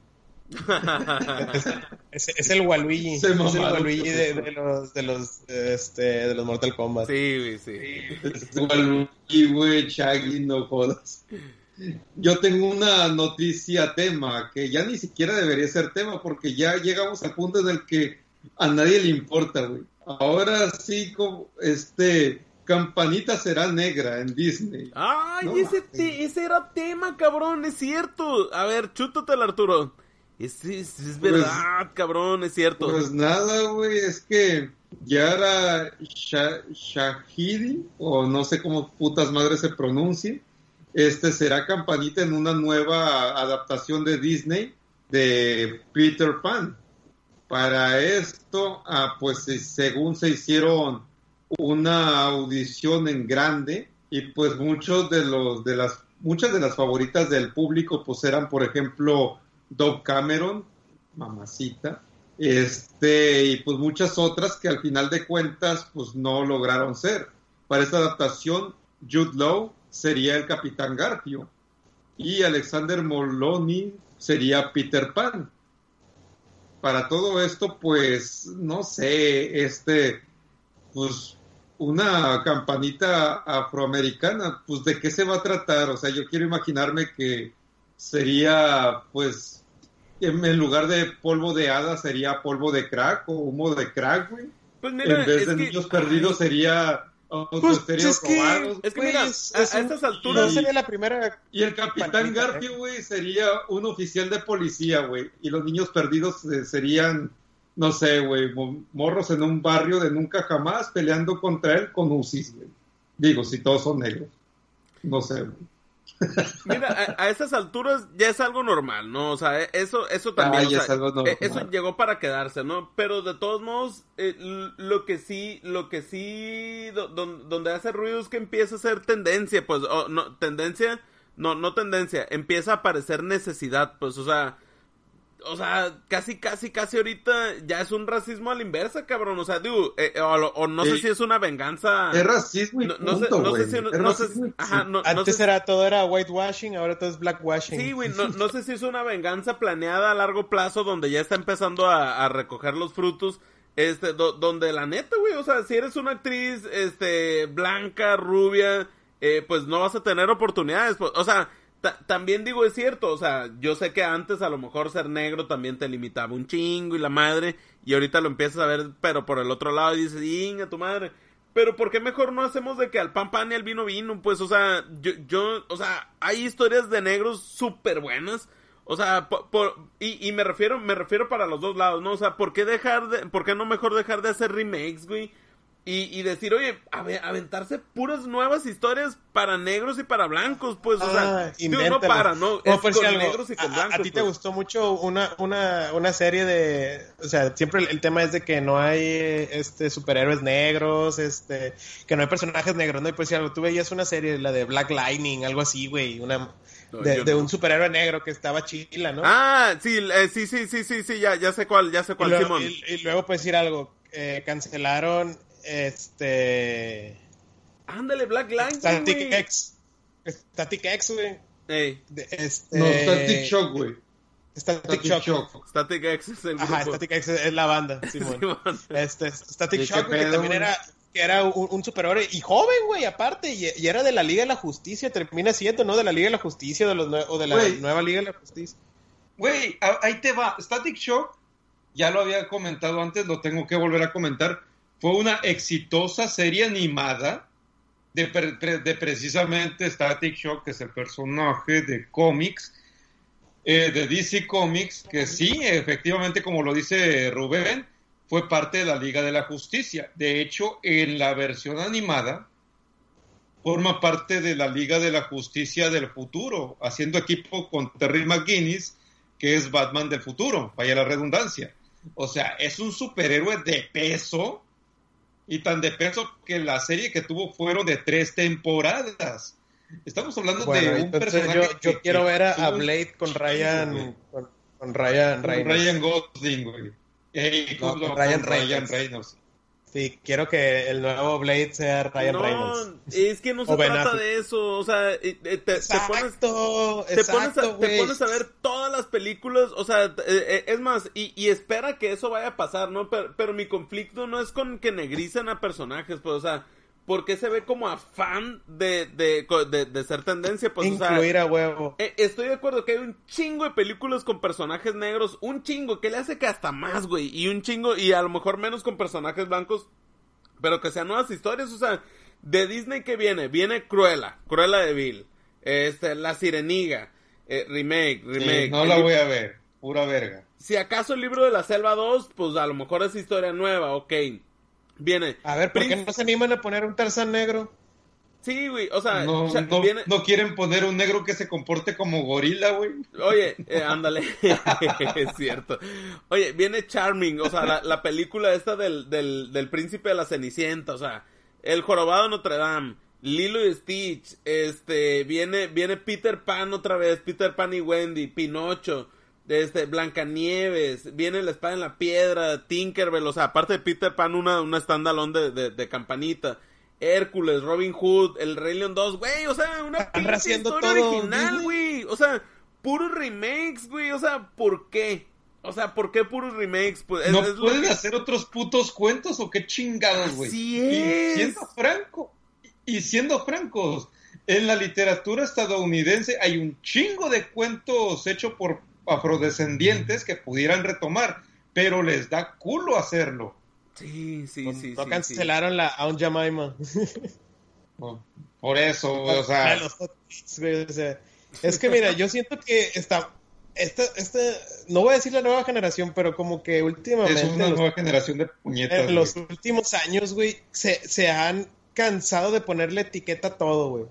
es el Waluigi, es el Waluigi de los Mortal Kombat. Sí, güey, sí. Es Waluigi, güey, Shaggy, no jodas. Yo tengo una noticia tema, que ya ni siquiera debería ser tema, porque ya llegamos al punto en el que a nadie le importa, güey. Ahora sí, como Campanita será negra en Disney. Ay, no, ese era tema, cabrón, es cierto. A ver, chútatela, Arturo. Es verdad, pues, cabrón, es cierto. Pues nada, güey, es que Yara Shahidi, o no sé cómo putas madres se pronuncie, será Campanita en una nueva adaptación de Disney de Peter Pan. Para esto, pues según se hicieron una audición en grande, y pues muchas de las favoritas del público pues eran, por ejemplo, Doug Cameron, mamacita, y pues muchas otras que al final de cuentas pues no lograron ser. Para esta adaptación, Jude Law sería el Capitán Garfio y Alexander Moloney sería Peter Pan. Para todo esto, pues no sé, pues una Campanita afroamericana, pues ¿de qué se va a tratar? O sea, yo quiero imaginarme que sería, pues, en lugar de polvo de hada sería polvo de crack o humo de crack, güey. Pues mira, en vez de niños perdidos sería pues, robados. Es que mira, a estas alturas sería la primera. Y el Capitán Garfio, güey, sería un oficial de policía, güey. Y los niños perdidos serían, no sé, güey, morros en un barrio de nunca jamás peleando contra él con UCIs, güey. Digo, si todos son negros. No sé, güey. Mira, a esas alturas ya es algo normal, ¿no? O sea, eso también, o sea, eso llegó para quedarse, ¿no? Pero de todos modos, lo que sí, donde hace ruido es que empieza a ser tendencia, pues, no tendencia, empieza a aparecer necesidad, pues, o sea, casi ahorita ya es un racismo a la inversa, cabrón, o sea, digo, o no sé si es una venganza. Es racismo y punto, güey. Antes todo era whitewashing, ahora todo es blackwashing. Sí, güey, no sé si es una venganza planeada a largo plazo donde ya está empezando a recoger los frutos, donde la neta, güey, o sea, si eres una actriz, blanca, rubia, pues no vas a tener oportunidades, pues, o sea. También digo, es cierto, o sea, yo sé que antes a lo mejor ser negro también te limitaba un chingo y la madre, y ahorita lo empiezas a ver, pero por el otro lado dices, inga tu madre, pero ¿por qué mejor no hacemos de que al pan pan y al vino vino? Pues, o sea, yo o sea, hay historias de negros súper buenas, o sea, y me refiero para los dos lados, ¿no? O sea, ¿por qué no mejor dejar de hacer remakes, güey? Y decir, oye, aventarse puras nuevas historias para negros y para blancos, pues, o sea, tío, no para, ¿no? Es con negros y con blancos. A ti te gustó mucho una serie de, o sea, siempre el tema es de que no hay superhéroes negros, que no hay personajes negros, ¿no? Y pues si algo, tú veías una serie, la de Black Lightning, algo así, güey, un superhéroe negro que estaba chila, ¿no? Ah, sí, sí, ya sé cuál, Simón. Y luego puedes decir algo, cancelaron ándale, Black Lightning, Static X, güey. No, Static Shock, güey. Static X es el grupo. Ajá, Static X es la banda, Simón. Static Shock, güey, que también era un superhéroe y joven, güey, aparte, y era de la Liga de la Justicia, termina siendo, ¿no? De la Liga de la Justicia, o de la nueva Liga de la Justicia. Güey, ahí te va, Static Shock, ya lo había comentado antes, lo tengo que volver a comentar. Fue una exitosa serie animada de precisamente Static Shock, que es el personaje de cómics, de DC Comics, que sí, efectivamente, como lo dice Rubén, fue parte de la Liga de la Justicia. De hecho, en la versión animada, forma parte de la Liga de la Justicia del futuro, haciendo equipo con Terry McGinnis, que es Batman del futuro, vaya la redundancia. O sea, es un superhéroe de peso, y tan de peso que la serie que tuvo fueron de 3 temporadas. Estamos hablando de un personaje. Yo quiero ver a Blade con Ryan. Ryan Gosling, güey. Con Ryan Reynolds. Sí, quiero que el nuevo Blade sea Ryan Reynolds. No, es que no se trata de eso. O sea, te pones a ver todas las películas. O sea, es más, y espera que eso vaya a pasar, ¿no? Pero mi conflicto no es con que negricen a personajes, pues, o sea, ¿por qué se ve como afán de ser tendencia? Pues, incluir, o sea, a huevo. Estoy de acuerdo que hay un chingo de películas con personajes negros, un chingo, que le hace que hasta más, güey, y un chingo, y a lo mejor menos con personajes blancos, pero que sean nuevas historias, o sea, de Disney que viene Cruella de Vil, La Sireniga, remake. Sí, no la voy a ver, pura verga. Si acaso el libro de la selva 2, pues a lo mejor es historia nueva, ok. Viene. A ver, ¿por qué no se animan a poner un Tarzán negro? Sí, güey, o sea... No quieren poner un negro que se comporte como gorila, güey. Oye, ándale, es cierto. Oye, viene Charming, o sea, la película esta del príncipe de la Cenicienta, o sea, El jorobado de Notre Dame, Lilo y Stitch, viene Peter Pan otra vez, Peter Pan y Wendy, Pinocho... Blancanieves, viene La espada en la piedra, Tinkerbell, o sea, aparte de Peter Pan, una standalone de Campanita, Hércules, Robin Hood, El Rey León 2, güey, o sea, una pinche historia todo original, güey, o sea, puros remakes, güey, o sea, ¿por qué? O sea, ¿por qué puros remakes? Pues, ¿no pueden hacer otros putos cuentos o qué chingados, güey? Así es. Y siendo francos, en la literatura estadounidense hay un chingo de cuentos hechos por afrodescendientes que pudieran retomar, pero les da culo hacerlo. Sí. No cancelaron la Aunt Jemima. Por eso, o sea... Es que mira, yo siento que esta, no voy a decir la nueva generación, pero como que últimamente... Es una nueva generación de puñetas. En los últimos años, güey, se han cansado de ponerle etiqueta a todo, güey.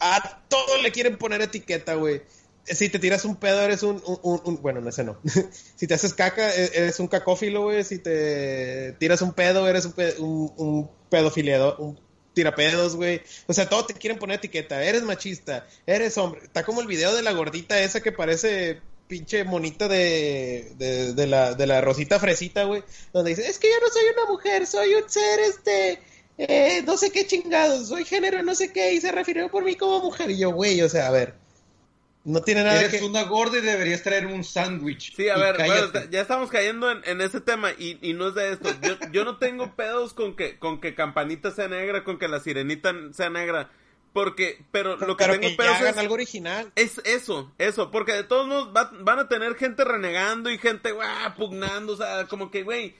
A todo le quieren poner etiqueta, güey. Si te tiras un pedo, eres un bueno, ese no. Si te haces caca, eres un cacófilo, güey. Si te tiras un pedo, eres un pedofiliador, un tirapedos, güey. O sea, todo te quieren poner etiqueta. Eres machista, eres hombre. Está como el video de la gordita esa que parece pinche monita de la Rosita Fresita, güey. Donde dice, es que yo no soy una mujer, soy un ser, no sé qué chingados, soy género, no sé qué. Y se refirió por mí como mujer. Y yo, güey, o sea, a ver. No tiene nada. Eres una gorda y deberías traer un sándwich. Sí, a ver, ya estamos cayendo en ese tema y no es de esto. Yo no tengo pedos con que Campanita sea negra, con que La Sirenita sea negra, pero tengo pedos hagan es algo original. Es eso, porque de todos modos van a tener gente renegando y gente pugnando, o sea, como que güey,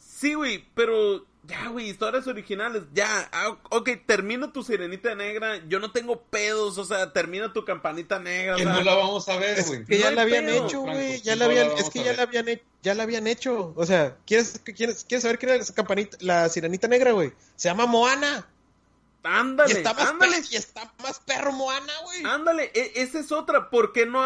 sí güey, pero ya, güey, historias originales, ya, ok, termina tu Sirenita negra, yo no tengo pedos, o sea, termina tu Campanita negra. Que no la vamos a ver, güey. Que ya la habían hecho, güey, ya la habían hecho, o sea, ¿quieres saber qué era la Sirenita negra, güey? Se llama Moana. Ándale, y está más perro Moana, güey. Ándale, esa es otra. ¿Por qué no?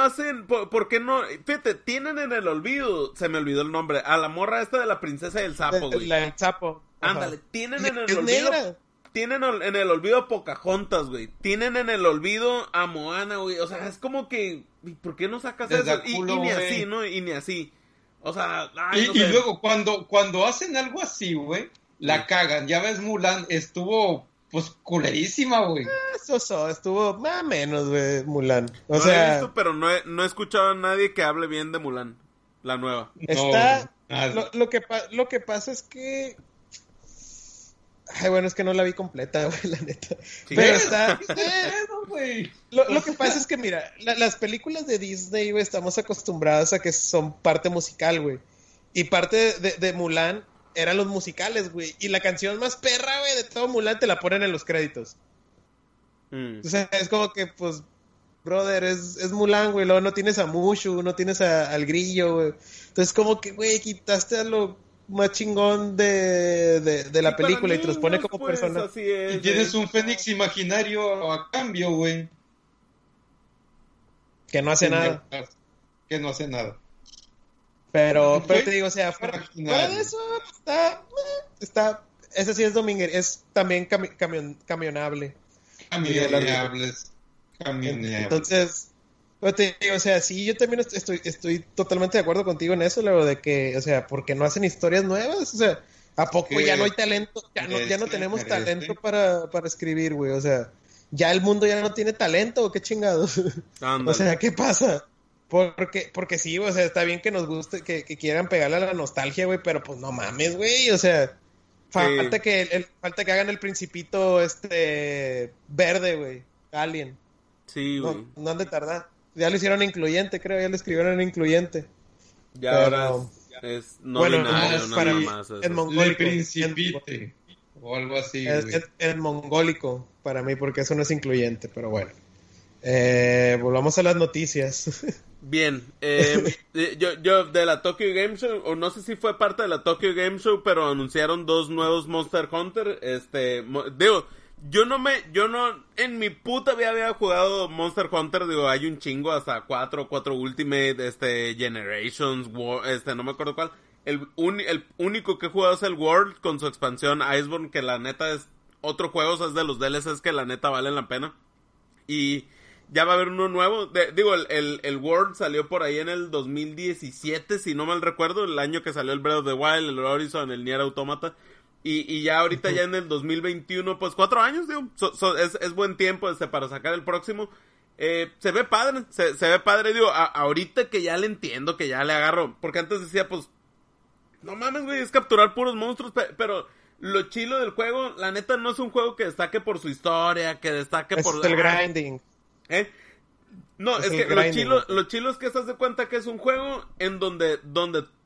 Fíjate, tienen en el olvido, se me olvidó el nombre, a la morra esta de la princesa del sapo, güey. La del sapo. Ándale, tienen en el olvido. Negra. Tienen en el olvido a Pocahontas, güey. Tienen en el olvido a Moana, güey. O sea, es como que, ¿por qué no sacas eso? Y ni así, ¿no? Y ni así. O sea, y luego cuando hacen algo así, güey, la cagan. Ya ves, Mulan estuvo pues culerísima, güey. Eso estuvo más o menos, güey, Mulan. O sea, he visto, pero no he escuchado a nadie que hable bien de Mulan, la nueva. Está no, lo que pasa es que ay, bueno, es que no la vi completa, güey, la neta. ¿Sí? Pero está güey. Lo que pasa es que mira, las películas de Disney, güey, estamos acostumbrados a que son parte musical, güey. Y parte de Mulan eran los musicales, güey. Y la canción más perra, güey, de todo Mulan te la ponen en los créditos. O sea, es como que, pues, brother, es Mulan, güey. Luego no tienes a Mushu, no tienes al grillo, güey. Entonces, como que, güey, quitaste a lo más chingón de la película y te los pone como pues, persona. Así es, y tienes un fénix imaginario a cambio, güey. Que no hace nada. Que no hace nada. Pero te digo, o sea, fuera de eso está ese sí es dominguer, es también camionable. Camioneables. Entonces, pero te digo, o sea, sí, yo también estoy totalmente de acuerdo contigo en eso, luego de que, o sea, porque no hacen historias nuevas, o sea, ¿a poco ya no hay talento? Ya no tenemos talento para escribir, güey, o sea, ya el mundo ya no tiene talento, qué chingados. O sea, ¿qué pasa? Porque sí, o sea, está bien que nos guste, que quieran pegarle a la nostalgia, güey, pero pues no mames, güey, o sea, Falta que hagan el principito verde, güey. Alien. Sí, güey. No han de tardar. Ya lo hicieron incluyente, creo. Ya lo escribieron incluyente. Ya ahora es no binario, nada más. En mongólico. El principito. O algo así, güey. Es en mongólico para mí, porque eso no es incluyente, pero bueno. Volvamos a las noticias. Bien, yo de la Tokyo Game Show, o no sé si fue parte de la Tokyo Game Show, pero anunciaron 2 nuevos Monster Hunter. Yo no en mi puta vida había jugado Monster Hunter. Digo, hay un chingo, hasta 4 Ultimate, Generations, War, no me acuerdo cuál. El único que he jugado es el World, con su expansión Iceborne, que la neta es otro juego, o sea, es de los DLCs que la neta valen la pena. Y ya va a haber uno nuevo. El World salió por ahí en el 2017, si no mal recuerdo, el año que salió el Breath of the Wild, el Horizon, el Nier Automata. Y ya ahorita, ya en el 2021, pues 4 años, digo, es buen tiempo para sacar el próximo. Se ve padre, digo, ahorita que ya le entiendo, que ya le agarro. Porque antes decía, pues, no mames, güey, es capturar puros monstruos, pero lo chilo del juego, la neta, no es un juego que destaque por su historia, que destaque por el grinding. No, es que lo chilo es que estás de cuenta que es un juego en donde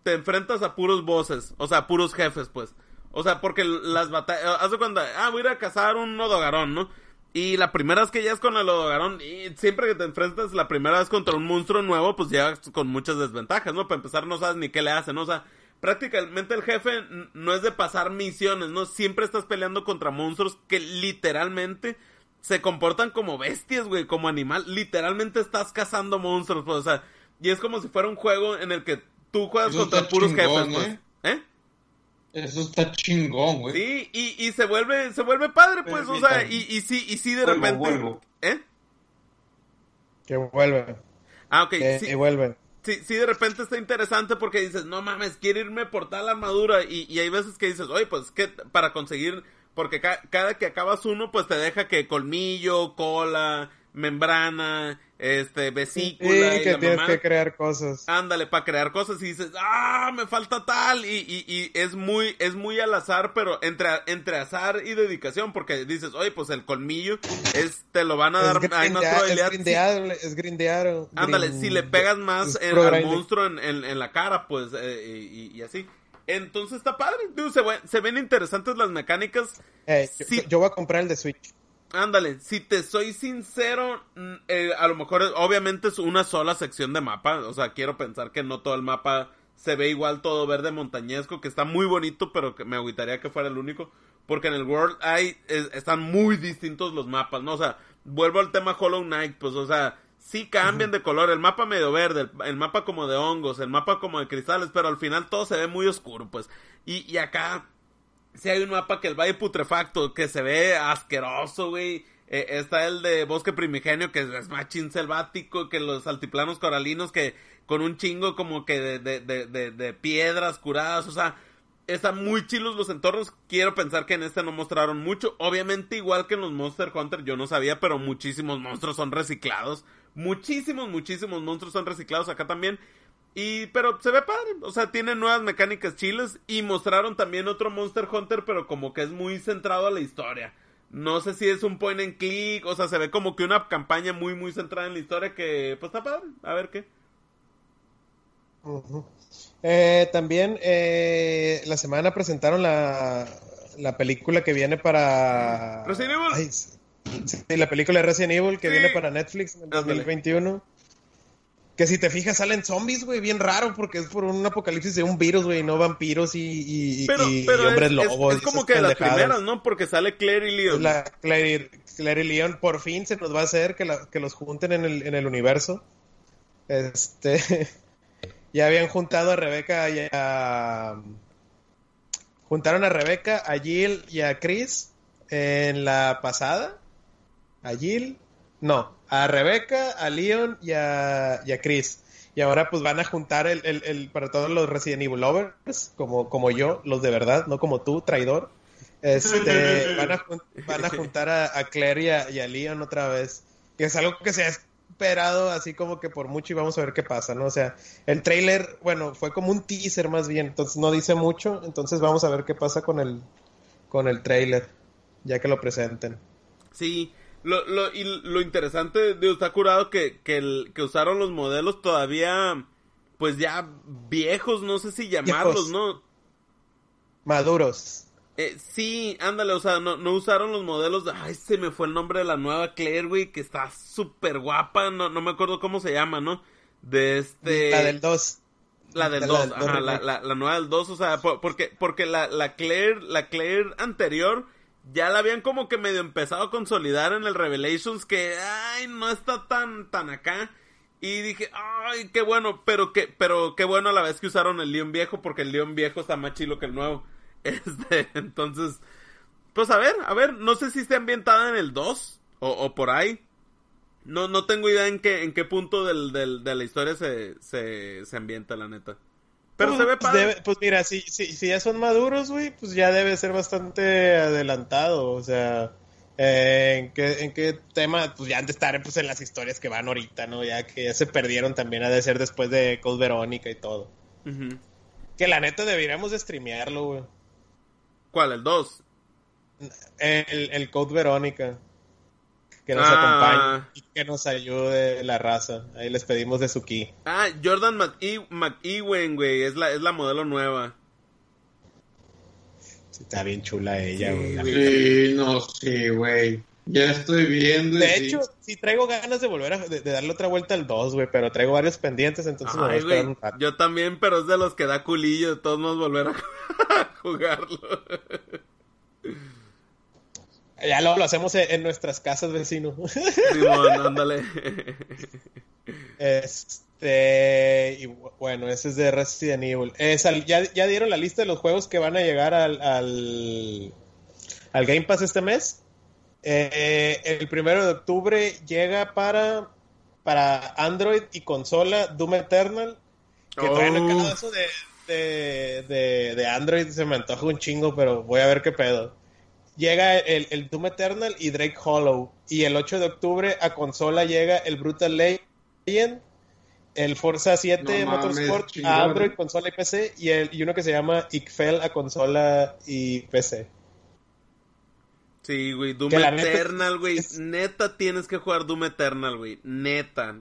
te enfrentas a puros bosses, o sea, a puros jefes, pues. O sea, porque las batallas, haz de cuenta, voy a ir a cazar un Odogarón, ¿no? Y la primera vez que llegas con el Odogarón, y siempre que te enfrentas la primera vez contra un monstruo nuevo, pues llegas con muchas desventajas, ¿no? Para empezar, no sabes ni qué le hacen, ¿no? O sea, prácticamente el jefe no es de pasar misiones, ¿no? Siempre estás peleando contra monstruos que literalmente se comportan como bestias, güey, como animal. Literalmente estás cazando monstruos, pues, o sea, y es como si fuera un juego en el que tú juegas contra puros jefes, pues. Eso está chingón, güey. Sí, y se vuelve padre, pues. Permítame. O sea, y sí de repente. Vuelvo. Que vuelve. Ah, ok. Que sí, vuelve. Sí, de repente está interesante porque dices, no mames, quiero irme por tal armadura. Y hay veces que dices, oye, pues, ¿qué? Para conseguir, porque cada que acabas uno, pues te deja que colmillo, cola, membrana, vesícula, y que tienes que crear cosas. Ándale, para crear cosas, y dices, me falta tal, y es muy al azar, pero entre azar y dedicación, porque dices, oye, pues el colmillo te lo van a dar, hay más probabilidad. Es grindear. Ándale, si le pegas más al monstruo en la cara, pues, y así. Entonces está padre, dude, se ven interesantes las mecánicas. Yo voy a comprar el de Switch. Ándale, si te soy sincero, a lo mejor obviamente es una sola sección de mapa, o sea, quiero pensar que no todo el mapa se ve igual, todo verde montañesco, que está muy bonito, pero que me agüitaría que fuera el único, porque en el World están muy distintos los mapas, ¿no? O sea, vuelvo al tema Hollow Knight, pues, o sea, sí cambian de color, el mapa medio verde, el mapa como de hongos, el mapa como de cristales, pero al final todo se ve muy oscuro, pues, y acá... Sí, hay un mapa que el Valle Putrefacto, que se ve asqueroso, güey. Está el de Bosque Primigenio, que es machín selvático, que los altiplanos coralinos, que con un chingo como que de piedras curadas, o sea, están muy chilos los entornos. Quiero pensar que en este no mostraron mucho. Obviamente, igual que en los Monster Hunter, yo no sabía, pero muchísimos monstruos son reciclados. Muchísimos monstruos son reciclados acá también. Pero se ve padre, o sea, tiene nuevas mecánicas chiles, y mostraron también otro Monster Hunter, pero como que es muy centrado a la historia. No sé si es un point and click, o sea, se ve como que una campaña muy, muy centrada en la historia, que pues está padre, a ver qué. También la semana presentaron la película que viene para... Resident Evil. Sí, la película de Resident Evil que viene para Netflix en el 2021. Que si te fijas salen zombies, güey, bien raro, porque es por un apocalipsis de un virus, güey, no vampiros y hombres lobos. Es como que de las primeras, ¿no? Porque sale Claire y Leon. Claire y Leon, por fin se nos va a hacer que los junten en el universo. Ya habían juntado a Rebecca y juntaron a Rebecca, a Jill y a Chris en la pasada. A Rebecca, a Leon y a Chris. Y ahora pues van a juntar el para todos los Resident Evil lovers, como yo, los de verdad, no como tú, traidor. Van a juntar a Claire y a Leon otra vez. Que es algo que se ha esperado así como que por mucho, y vamos a ver qué pasa, ¿no? O sea, el tráiler, bueno, fue como un teaser más bien, entonces no dice mucho, entonces vamos a ver qué pasa con el tráiler, ya que lo presenten. Sí, y lo interesante de está curado que usaron los modelos todavía, pues ya viejos, no sé si llamarlos, ¿no? Maduros. Sí, ándale, o sea, no usaron los modelos de... Ay, se me fue el nombre de la nueva Claire, güey, que está súper guapa, no me acuerdo cómo se llama, ¿no? De este... La del 2. La del 2, ajá, la nueva del 2, o sea, porque la Claire anterior ya la habían como que medio empezado a consolidar en el Revelations, que, ay, no está tan acá. Y dije, ay, qué bueno, pero qué bueno a la vez que usaron el Leon viejo, porque el Leon viejo está más chilo que el nuevo. Entonces, pues a ver, no sé si está ambientada en el 2 o por ahí. No tengo idea en qué punto de la historia se ambienta, la neta. Pero se ve padre. Pues mira, si ya son maduros, güey, pues ya debe ser bastante adelantado, o sea, en qué tema, pues ya han de estar pues en las historias que van ahorita, ¿no? Ya que ya se perdieron también, ha de ser después de Code Verónica y todo. Uh-huh. Que la neta deberíamos de streamearlo, güey. ¿Cuál? ¿El 2? El Code Verónica. Que nos acompañe y que nos ayude la raza. Ahí les pedimos de su key. Jordan McEwen, güey. Es la modelo nueva. Sí, está bien chula ella, güey. Sí, no sé, güey. Ya estoy viendo. De hecho, sí traigo ganas de volver de darle otra vuelta al 2, güey. Pero traigo varios pendientes, entonces me voy a esperar un rato. Yo también, pero es de los que da culillo. Todos nos volver a jugarlo. Ya lo hacemos en nuestras casas, vecino. Sí, bueno, ándale. Y bueno, ese es de Resident Evil. ¿Ya dieron la lista de los juegos que van a llegar al Game Pass este mes? El 1 de octubre llega para Android y consola Doom Eternal. Que todavía no he quedado eso de Android. Se me antoja un chingo, pero voy a ver qué pedo. Llega el Doom Eternal y Drake Hollow. Y el 8 de octubre a consola llega el Brutal Legend, el Forza 7 Motorsport a Android, consola y PC. Y uno que se llama Ickfell a consola y PC. Sí, güey, Doom Eternal, güey. Neta tienes que jugar Doom Eternal, güey. Neta.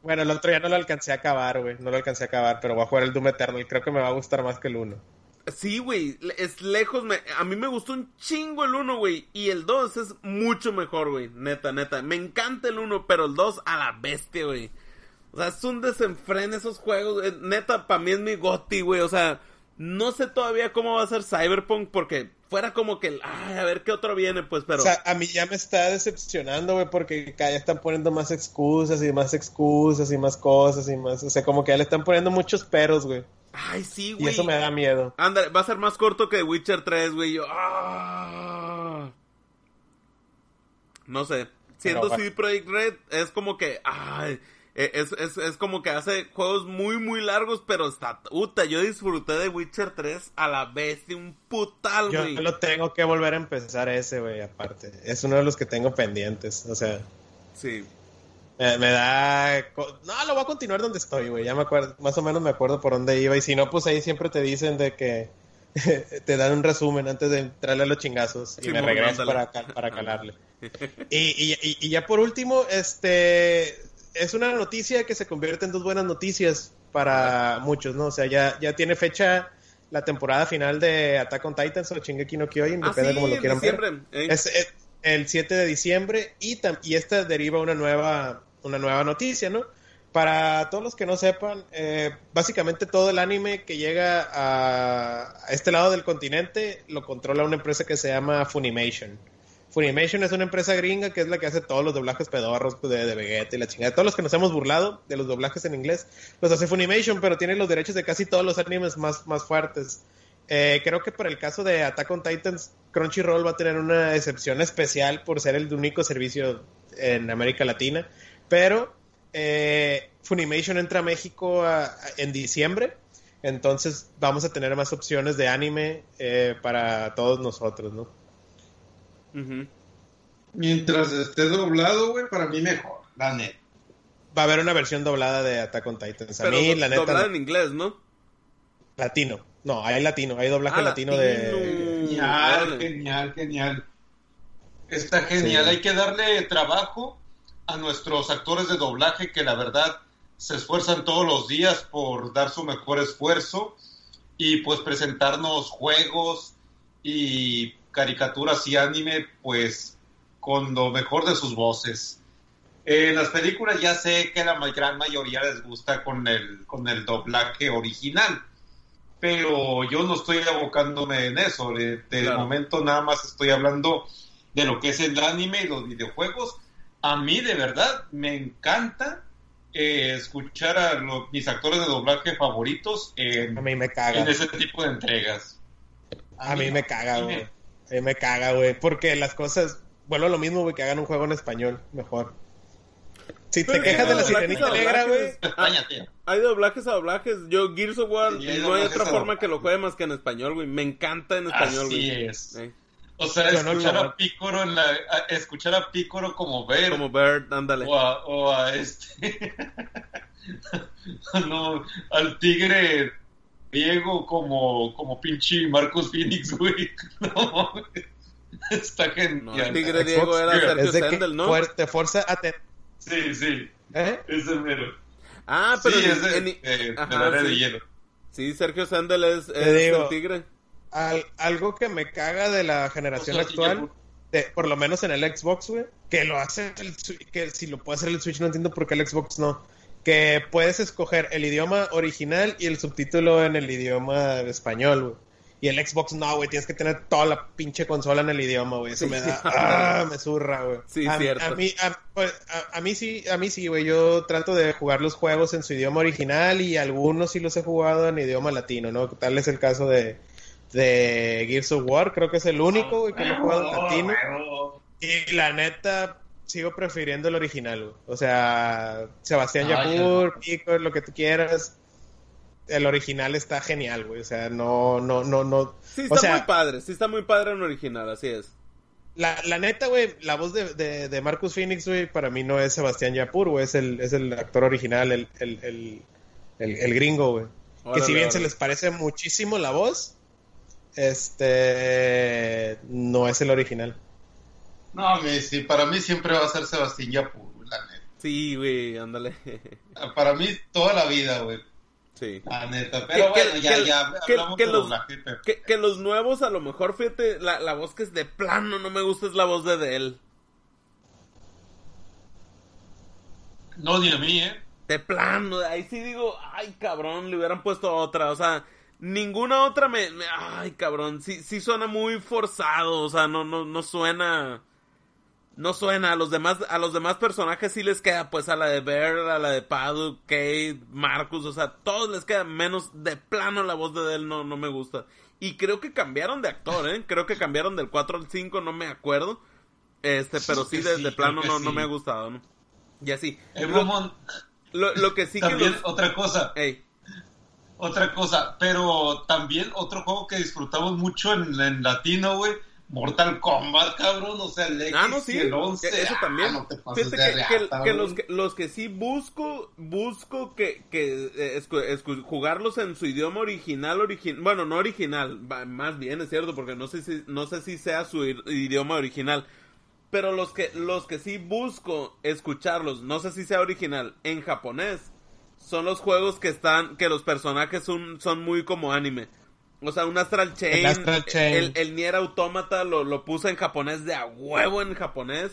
Bueno, el otro ya no lo alcancé a acabar, güey. Pero voy a jugar el Doom Eternal. Creo que me va a gustar más que el 1. Sí, güey, es lejos, a mí me gustó un chingo el 1, güey, y el 2 es mucho mejor, güey, neta, me encanta el 1, pero el 2 a la bestia, güey, o sea, es un desenfreno esos juegos, neta, para mí es mi goti, güey, o sea, no sé todavía cómo va a ser Cyberpunk, porque fuera como que, ay, a ver qué otro viene, pues, pero... O sea, a mí ya me está decepcionando, güey, porque cada día están poniendo más excusas y más cosas y más, o sea, como que ya le están poniendo muchos peros, güey. Ay, sí, güey. Y eso me da miedo. Ándale, va a ser más corto que The Witcher 3, güey. Yo, no sé. Siendo CD Projekt Red, es como que... Ay, es como que hace juegos muy, muy largos, pero está... yo disfruté de The Witcher 3 a la bestia, un putal, güey. Yo lo tengo que volver a empezar ese, güey, aparte. Es uno de los que tengo pendientes, o sea... Sí. Me da... No, lo voy a continuar donde estoy, güey. Ya me acuerdo, más o menos me acuerdo por dónde iba. Y si no, pues ahí siempre te dicen de que... te dan un resumen antes de entrarle a los chingazos. Sí, y me regreso para calarle. Y ya por último, es una noticia que se convierte en dos buenas noticias para muchos, ¿no? O sea, ya tiene fecha... La temporada final de Attack on Titans o Shingeki no Kyojin. Depende como lo quieran ver. Es el 7 de diciembre. Y esta deriva una nueva noticia, ¿no? Para todos los que no sepan, básicamente todo el anime que llega a este lado del continente lo controla una empresa que se llama Funimation. Funimation es una empresa gringa que es la que hace todos los doblajes pedorros de Vegeta y la chingada. Todos los que nos hemos burlado de los doblajes en inglés los hace Funimation, pero tiene los derechos de casi todos los animes más fuertes. Creo que para el caso de Attack on Titans, Crunchyroll va a tener una excepción especial por ser el único servicio en América Latina, pero Funimation entra a México en diciembre, entonces vamos a tener más opciones de anime para todos nosotros, ¿no? Uh-huh. Mientras esté doblado, güey, para mí mejor, la neta. Va a haber una versión doblada de Attack on Titans. Pero a mí, la neta, doblada en inglés, ¿no? Latino. No, hay doblaje latino de... Genial, genial, genial. Está genial. Sí. Hay que darle trabajo a nuestros actores de doblaje que la verdad se esfuerzan todos los días por dar su mejor esfuerzo y pues presentarnos juegos y caricaturas y anime pues con lo mejor de sus voces. En las películas ya sé que la gran mayoría les gusta con el doblaje original, pero yo no estoy abocándome en eso. De momento nada más estoy hablando de lo que es el anime y los videojuegos. A mí de verdad me encanta escuchar a mis actores de doblaje favoritos en ese tipo de entregas. A mí me caga, güey, porque las cosas... Bueno, lo mismo, güey, que hagan un juego en español, mejor. Si te quejas de la Sirenita Negra, güey, hay doblajes a doblajes. Yo, Gears of War, sí, no hay otra forma que lo juegue más que en español, güey. Me encanta en español, güey. Así es. O sea, escuchar a Piccolo como Bird. Como Bird, ándale. O a no, al tigre Diego como pinche Marcus Phoenix, güey. No, está genial. No, el tigre Diego era Sergio Sendel, ¿no? Te fuerza a... Sí, sí. ¿Eh? Ese es mero. Ah, pero... Sí, ese de hielo. Sí, Sergio Sendel es el tigre. Algo que me caga de la generación actual, por lo menos en el Xbox, güey, que lo hace que si lo puede hacer el Switch, no entiendo por qué el Xbox no, que puedes escoger el idioma original y el subtítulo en el idioma español, güey. Y el Xbox no, güey, tienes que tener toda la pinche consola en el idioma, güey. Eso me da... me zurra, güey. Sí, cierto. A mí sí, güey. Yo trato de jugar los juegos en su idioma original y algunos sí los he jugado en idioma latino, ¿no? Tal es el caso de Gears of War. Creo que es el único, güey, que lo he jugado en latino. Y la neta, sigo prefiriendo el original, güey. O sea, Sebastián Yapur, Pico, lo que tú quieras... El original está genial, güey, o sea, no. Sí, está muy padre en original, así es. La neta, güey, la voz de Marcus Phoenix, güey, para mí no es Sebastián Yapur, güey, es el actor original, el gringo, güey. Que si bien se les parece muchísimo la voz, no es el original. No, sí, para mí siempre va a ser Sebastián Yapur, la neta. Sí, güey, ándale. Para mí toda la vida, güey. Sí. La neta, pero que los nuevos a lo mejor, fíjate, la voz que es de plano no me gusta es la voz de él. No, ni a mí, de plano, ahí sí digo, ay cabrón, le hubieran puesto otra, o sea, ninguna otra me ay cabrón, sí suena muy forzado, o sea, no suena, a los demás personajes sí les queda, pues a la de Bear, a la de Paddock, Kate, Marcus, o sea, todos les queda, menos de plano la voz de él no me gusta. Y creo que cambiaron de actor, creo que cambiaron del 4 al 5, no me acuerdo, pero sí, desde plano no me ha gustado, ¿no? Y así. Lo que sí también que... Otra cosa, pero también otro juego que disfrutamos mucho en latino, güey. Mortal Kombat, cabrón, o sea, el X no, sí, y el 11, eso también. No te pases de reata, que los que sí busco que jugarlos en su idioma original, bueno, no original, más bien, es cierto, porque no sé si sea su idioma original, pero los que sí busco escucharlos, no sé si sea original, en japonés, son los juegos que los personajes son muy como anime. O sea, un Astral Chain, el Nier Automata lo puse en japonés de a huevo en japonés.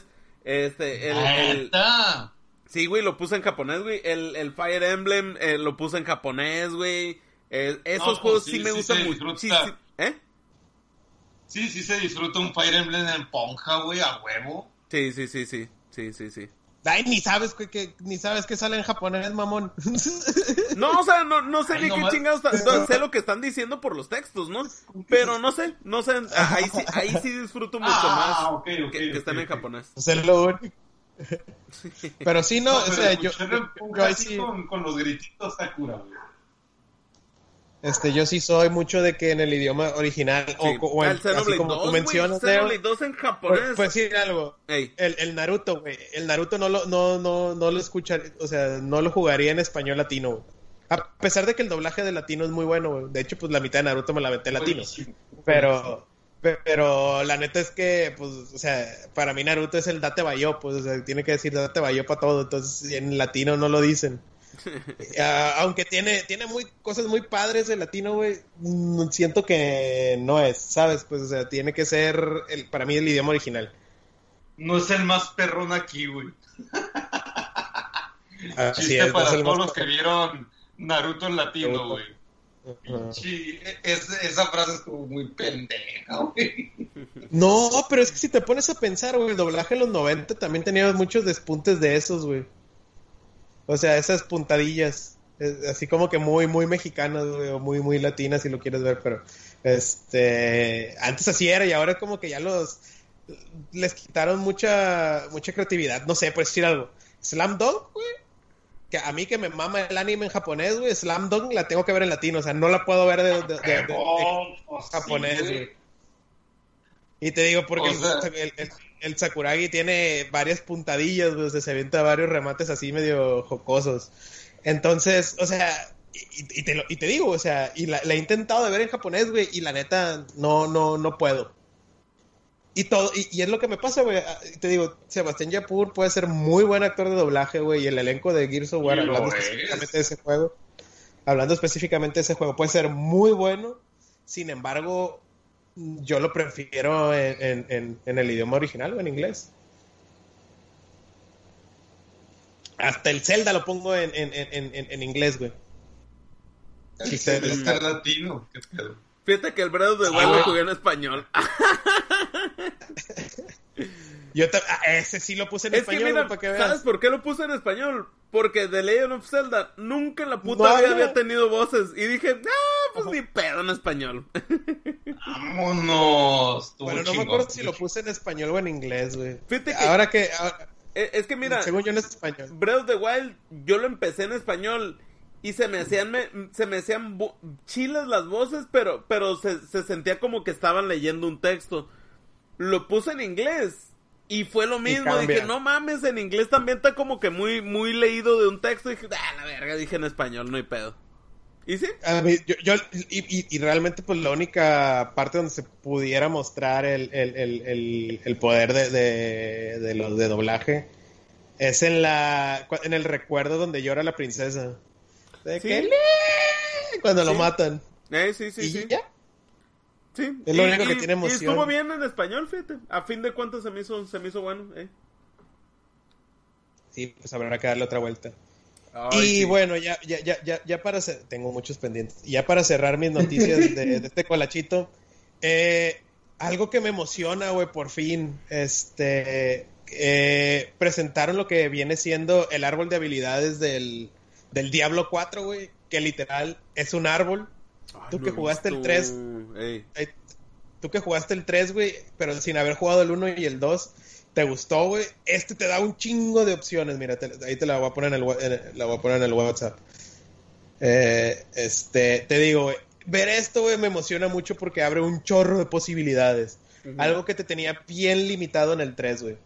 Sí, güey, lo puse en japonés, güey. El Fire Emblem lo puse en japonés, güey. Esos juegos sí me gustan mucho. Sí, se disfruta un Fire Emblem en Ponja, güey, a huevo. Sí. Ay, ni sabes que sale en japonés, mamón. No, o sea, no sé ni qué chingados. Sé lo que están diciendo por los textos, ¿no? Pero no sé. Ahí sí disfruto mucho más que están en japonés. O sea, lo único. Pero sí, no, o sea, yo ahí sí... Con los grititos Sakura, güey. Yo sí soy mucho de que en el idioma original, sí, o el así como 2, tú mencionas, Xenoblade 2 en japonés. Pues sí, algo. El Naruto, güey. El Naruto no lo escucharía, o sea, no lo jugaría en español latino, güey. A pesar de que el doblaje de latino es muy bueno, güey. De hecho, pues la mitad de Naruto me la aventé latino. Buenísimo. Pero Pero la neta es que, pues, o sea, para mí Naruto es el date bayo, pues, o sea, tiene que decir date bayo para todo, entonces en latino no lo dicen. Aunque tiene muy cosas muy padres el latino, güey, siento que no es, ¿sabes? Pues, o sea, tiene que ser, para mí, el idioma original. No es el más perrón aquí, güey. Así es, para todos los que vieron Naruto en latino, güey. Sí, esa frase es como muy pendeja, güey. No, pero es que si te pones a pensar, güey, el doblaje en los 90 también tenía muchos despuntes de esos, güey. O sea, esas puntadillas, así como que muy, muy mexicanas, güey, o muy, muy latinas si lo quieres ver, pero... antes así era y ahora como que ya les quitaron mucha creatividad, no sé, por decir algo. Slam Dunk, güey, que a mí que me mama el anime en japonés, güey, Slam Dunk la tengo que ver en latino, o sea, no la puedo ver de japonés, sí, güey. Y te digo porque o sea, el Sakuragi tiene varias puntadillas, güey, o sea, se avienta varios remates así medio jocosos. Entonces, o sea, y te digo, o sea, y la he intentado de ver en japonés, güey, y la neta no puedo. Y es lo que me pasa, güey. Te digo, Sebastián Yapur puede ser muy buen actor de doblaje, güey. Y el elenco de Gears of War, hablando específicamente de ese juego, puede ser muy bueno. Sin embargo, yo lo prefiero en el idioma original o en inglés. Hasta el Zelda lo pongo en inglés, güey. El Zelda está latino, qué pedo. Fíjate que el Breath of the Wild lo jugué en español. Ese sí lo puse en español, mira, para que veas. ¿Sabes por qué lo puse en español? Porque The Legend of Zelda nunca en la puta vida había tenido voces. Y dije, pues ni pedo en español. Vámonos. Bueno, no me acuerdo si lo puse en español o en inglés, güey. Fíjate que... Es que mira, según yo en español. Breath of the Wild, yo lo empecé en español... Y se me hacían chilas las voces, pero se sentía como que estaban leyendo un texto. Lo puse en inglés y fue lo mismo. Dije, no mames, en inglés también está como que muy, muy leído de un texto. Dije, la verga, dije en español, no hay pedo. ¿Y sí? A mí, yo realmente pues la única parte donde se pudiera mostrar el poder de los de doblaje es en el recuerdo donde llora la princesa. De ¿sí? que cuando lo matan. Sí. ¿Ya? Sí. Es lo único que tiene emoción. Y estuvo bien en español, fíjate. A fin de cuentas se me hizo bueno, Sí, pues habrá que darle otra vuelta. Bueno, ya para tengo muchos pendientes. Ya para cerrar mis noticias de este colachito, algo que me emociona, güey, por fin, presentaron lo que viene siendo el árbol de habilidades del Diablo 4, güey, que literal es un árbol. Tú que jugaste el 3, güey, pero sin haber jugado el 1 y el 2, ¿te gustó, güey? Te da un chingo de opciones, mira, ahí te la voy a poner en el WhatsApp. Te digo, güey, ver esto, güey, me emociona mucho porque abre un chorro de posibilidades. Uh-huh. Algo que te tenía bien limitado en el 3, güey.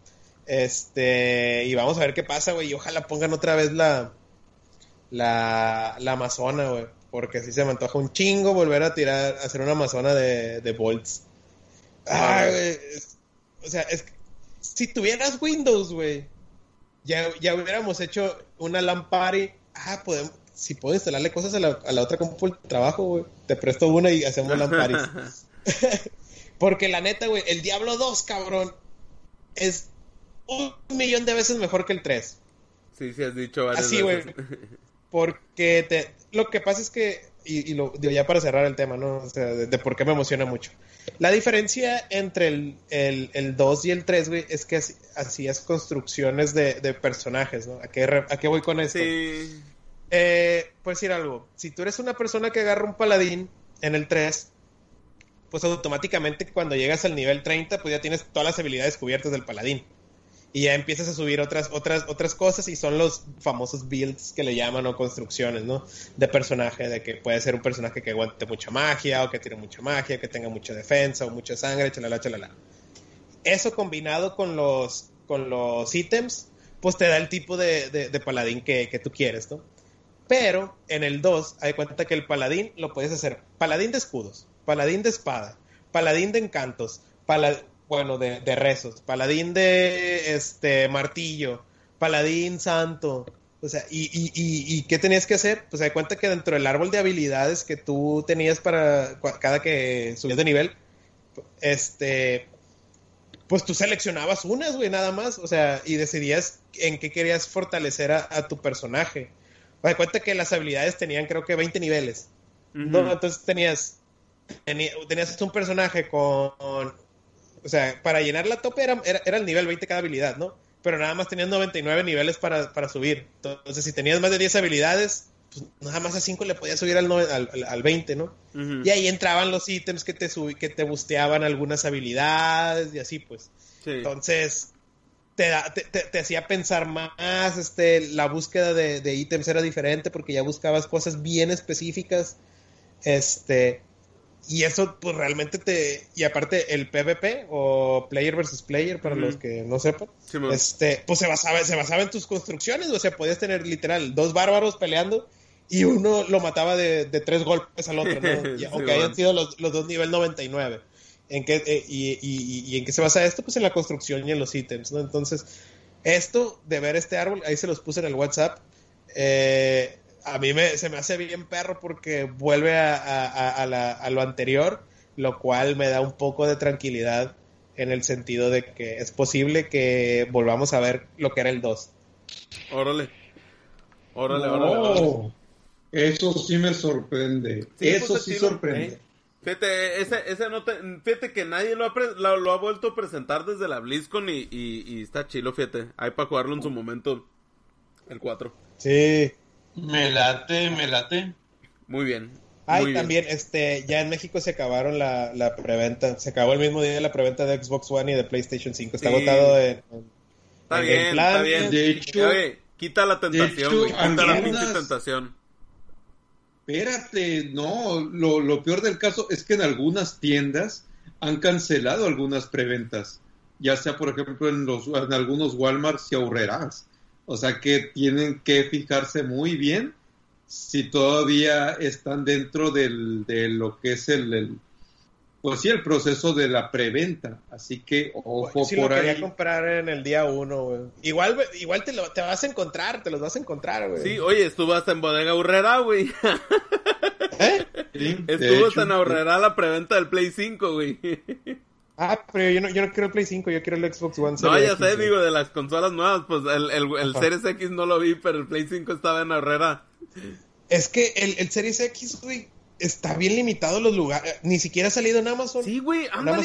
Y vamos a ver qué pasa, güey, y ojalá pongan otra vez la amazona, güey, porque sí se me antoja un chingo volver a hacer una amazona de bolts. O sea, es que si tuvieras Windows, güey, ya hubiéramos hecho una LAN party. Si puedo instalarle cosas a la otra compu del trabajo, güey, te presto una y hacemos LAN parties. Porque la neta, güey, el Diablo 2, cabrón, es 1,000,000 de veces mejor que el 3. Sí, has dicho varias veces. Porque lo que pasa es que, y digo, ya para cerrar el tema, ¿no? O sea, de por qué me emociona mucho. La diferencia entre el 2 y el 3, güey, es que hacías construcciones de personajes, ¿no? ¿A qué voy con esto? Sí. Puedes decir algo. Si tú eres una persona que agarra un paladín en el 3, pues automáticamente cuando llegas al nivel 30, pues ya tienes todas las habilidades cubiertas del paladín. Y ya empiezas a subir otras cosas, y son los famosos builds que le llaman, o construcciones, ¿no? De personaje, de que puede ser un personaje que aguante mucha magia, o que tiene mucha magia, que tenga mucha defensa, o mucha sangre, chalala, chalala. Eso combinado con los ítems, pues te da el tipo de paladín que tú quieres, ¿no? Pero en el 2, hay cuenta que el paladín lo puedes hacer paladín de escudos, paladín de espada, paladín de encantos, de rezos, paladín de martillo, paladín santo. O sea, ¿y qué tenías que hacer? Pues se da cuenta que dentro del árbol de habilidades que tú tenías para cada que subías de nivel, pues tú seleccionabas unas, güey, nada más. O sea, y decidías en qué querías fortalecer a tu personaje. O sea, cuenta que las habilidades tenían, creo que 20 niveles. Uh-huh. No, entonces tenías un personaje con... O sea, para llenar la tope era el nivel 20 cada habilidad, ¿no? Pero nada más tenías 99 niveles para subir. Entonces, si tenías más de 10 habilidades, pues nada más a 5 le podías subir al 20, ¿no? Uh-huh. Y ahí entraban los ítems que te busteaban algunas habilidades y así, pues. Sí. Entonces, te hacía pensar más. La búsqueda de ítems era diferente porque ya buscabas cosas bien específicas. Y eso, pues, realmente Y aparte, el PvP, o Player versus Player, para los que no sepan, sí, pues se basaba en tus construcciones. O sea, podías tener, literal, dos bárbaros peleando y uno lo mataba de 3 golpes al otro, ¿no? Sí, aunque hayan sido los dos nivel 99. ¿En qué, ¿Y en qué se basa esto? Pues en la construcción y en los ítems, ¿no? Entonces, esto de ver este árbol, ahí se los puse en el WhatsApp, a mí se me hace bien perro porque vuelve a lo anterior, lo cual me da un poco de tranquilidad en el sentido de que es posible que volvamos a ver lo que era el 2. Órale. Eso sí me sorprende. Sí, eso pues, sí sorprende. Fíjate, ese no fíjate que nadie lo ha vuelto a presentar desde la BlizzCon y está chilo, fíjate. Hay para jugarlo en su momento, el 4. Sí. Me late. Muy bien. También, ya en México se acabaron la preventa. Se acabó el mismo día de la preventa de Xbox One y de PlayStation 5. Está agotado Está bien. De hecho, oye, quita la tentación, güey. Quita la pinche tentación. Espérate, no. Lo peor del caso es que en algunas tiendas han cancelado algunas preventas. Ya sea, por ejemplo, en algunos Walmarts y Aurreras. O sea que tienen que fijarse muy bien si todavía están dentro de lo que es el proceso de la preventa. Así que ojo sí por ahí. Sí, lo quería comprar en el día 1, güey. Igual te los vas a encontrar, güey. Sí, oye, estuvo hasta en Bodega Aurrera, güey. ¿Eh? Sí, estuvo hasta en Aurrera la preventa del Play 5, güey. Ah, pero yo no quiero el Play 5, yo quiero el Xbox One Series X. No, ya sé, digo, de las consolas nuevas, pues el Series X no lo vi, pero el Play 5 estaba en Herrera. Es que el Series X, güey, está bien limitado los lugares, ni siquiera ha salido en Amazon. Sí, güey, ándale,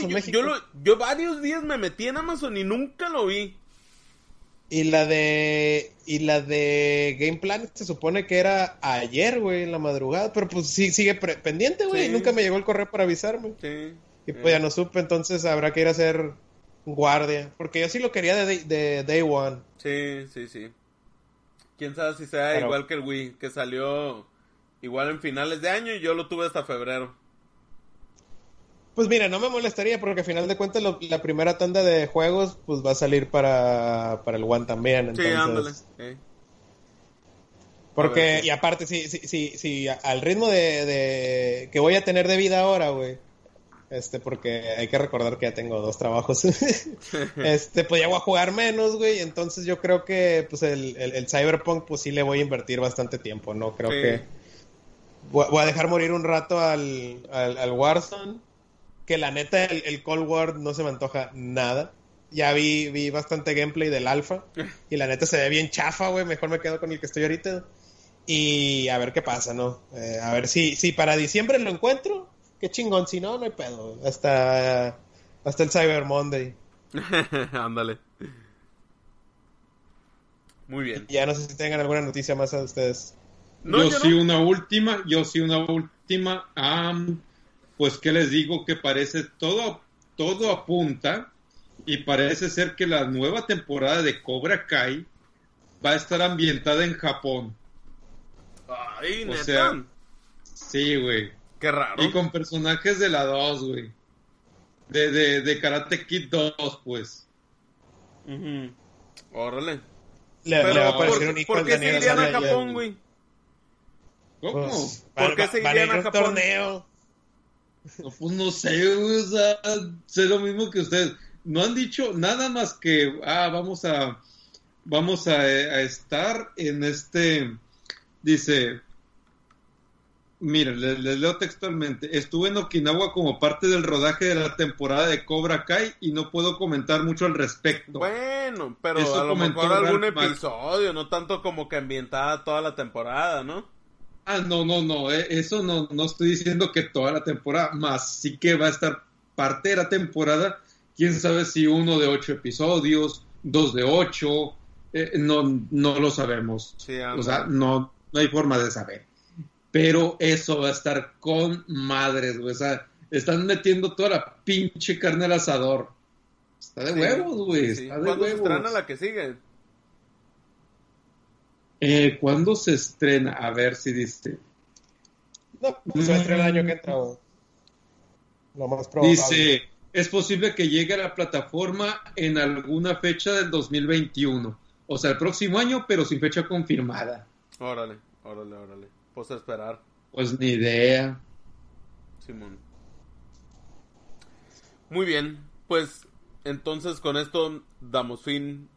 yo varios días me metí en Amazon y nunca lo vi. Y la de Game Planet se supone que era ayer, güey, en la madrugada, pero pues sí sigue pendiente, güey, sí. Nunca me llegó el correo para avisarme. Sí. Y pues ya no supe, entonces habrá que ir a hacer guardia. Porque yo sí lo quería de Day One. Sí. Quién sabe si sea igual que el Wii, que salió igual en finales de año y yo lo tuve hasta febrero. Pues mira, no me molestaría porque al final de cuentas la primera tanda de juegos pues va a salir para el One también. Entonces... Sí, ándale. Porque, y aparte, sí, al ritmo de que voy a tener de vida ahora, güey. Porque hay que recordar que ya tengo 2 trabajos. Pues ya voy a jugar menos, güey. Entonces yo creo que, pues, el Cyberpunk, pues sí le voy a invertir bastante tiempo, ¿no? Creo que voy a dejar morir un rato al Warzone. Que la neta, el Cold War no se me antoja nada. Ya vi bastante gameplay del Alpha. Y la neta se ve bien chafa, güey. Mejor me quedo con el que estoy ahorita. Y a ver qué pasa, ¿no? A ver si para diciembre lo encuentro. Qué chingón, si no hay pedo. Hasta el Cyber Monday. Ándale. Muy bien. Ya no sé si tengan alguna noticia más a ustedes. No, yo sí una última. Pues qué les digo, que parece todo apunta y parece ser que la nueva temporada de Cobra Kai va a estar ambientada en Japón. Ay, ¿neta? O sea, sí, güey. Qué raro. Y con personajes de la 2, güey. De Karate Kid 2, pues. Uh-huh. Órale. Pero, le va a parecer un hijo. ¿Por qué se irían a Japón, güey? ¿Cómo? ¿Por qué se irían a Japón? No, pues no sé, güey, o sea, sé lo mismo que ustedes. No han dicho nada más que, vamos a estar en este, dice, mira, les leo textualmente. Estuve en Okinawa como parte del rodaje de la temporada de Cobra Kai y no puedo comentar mucho al respecto. Bueno, pero eso a lo mejor algún episodio, no tanto como que ambientada toda la temporada, ¿no? Ah, no, eso no estoy diciendo que toda la temporada, más sí que va a estar parte de la temporada, quién sabe si 1 de 8 episodios, 2 de 8, no lo sabemos, sí, o sea, no hay forma de saber, pero eso va a estar con madres, güey, o sea, están metiendo toda la pinche carne al asador, está de huevos, güey, sí. Está de huevos. ¿Cuándo se estrena la que sigue? ¿Cuándo se estrena? A ver si dice. No, pues se estrena el año que entra. Lo más probable. Dice, es posible que llegue a la plataforma en alguna fecha del 2021. O sea, el próximo año, pero sin fecha confirmada. Órale. Pues a esperar. Pues ni idea. Simón. Muy bien. Pues, entonces con esto damos fin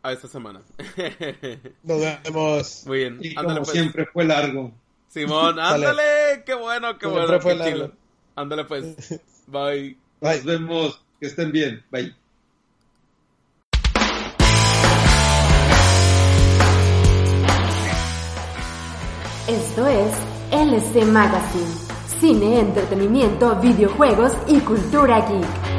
a esta semana. Nos vemos. Muy bien. Y ándale, como pues. Siempre fue largo. Simón, ándale. Qué bueno, qué fue largo. Ándale pues. Bye. Nos vemos. Que estén bien. Bye. Esto es LC Magazine. Cine, entretenimiento, videojuegos y cultura geek.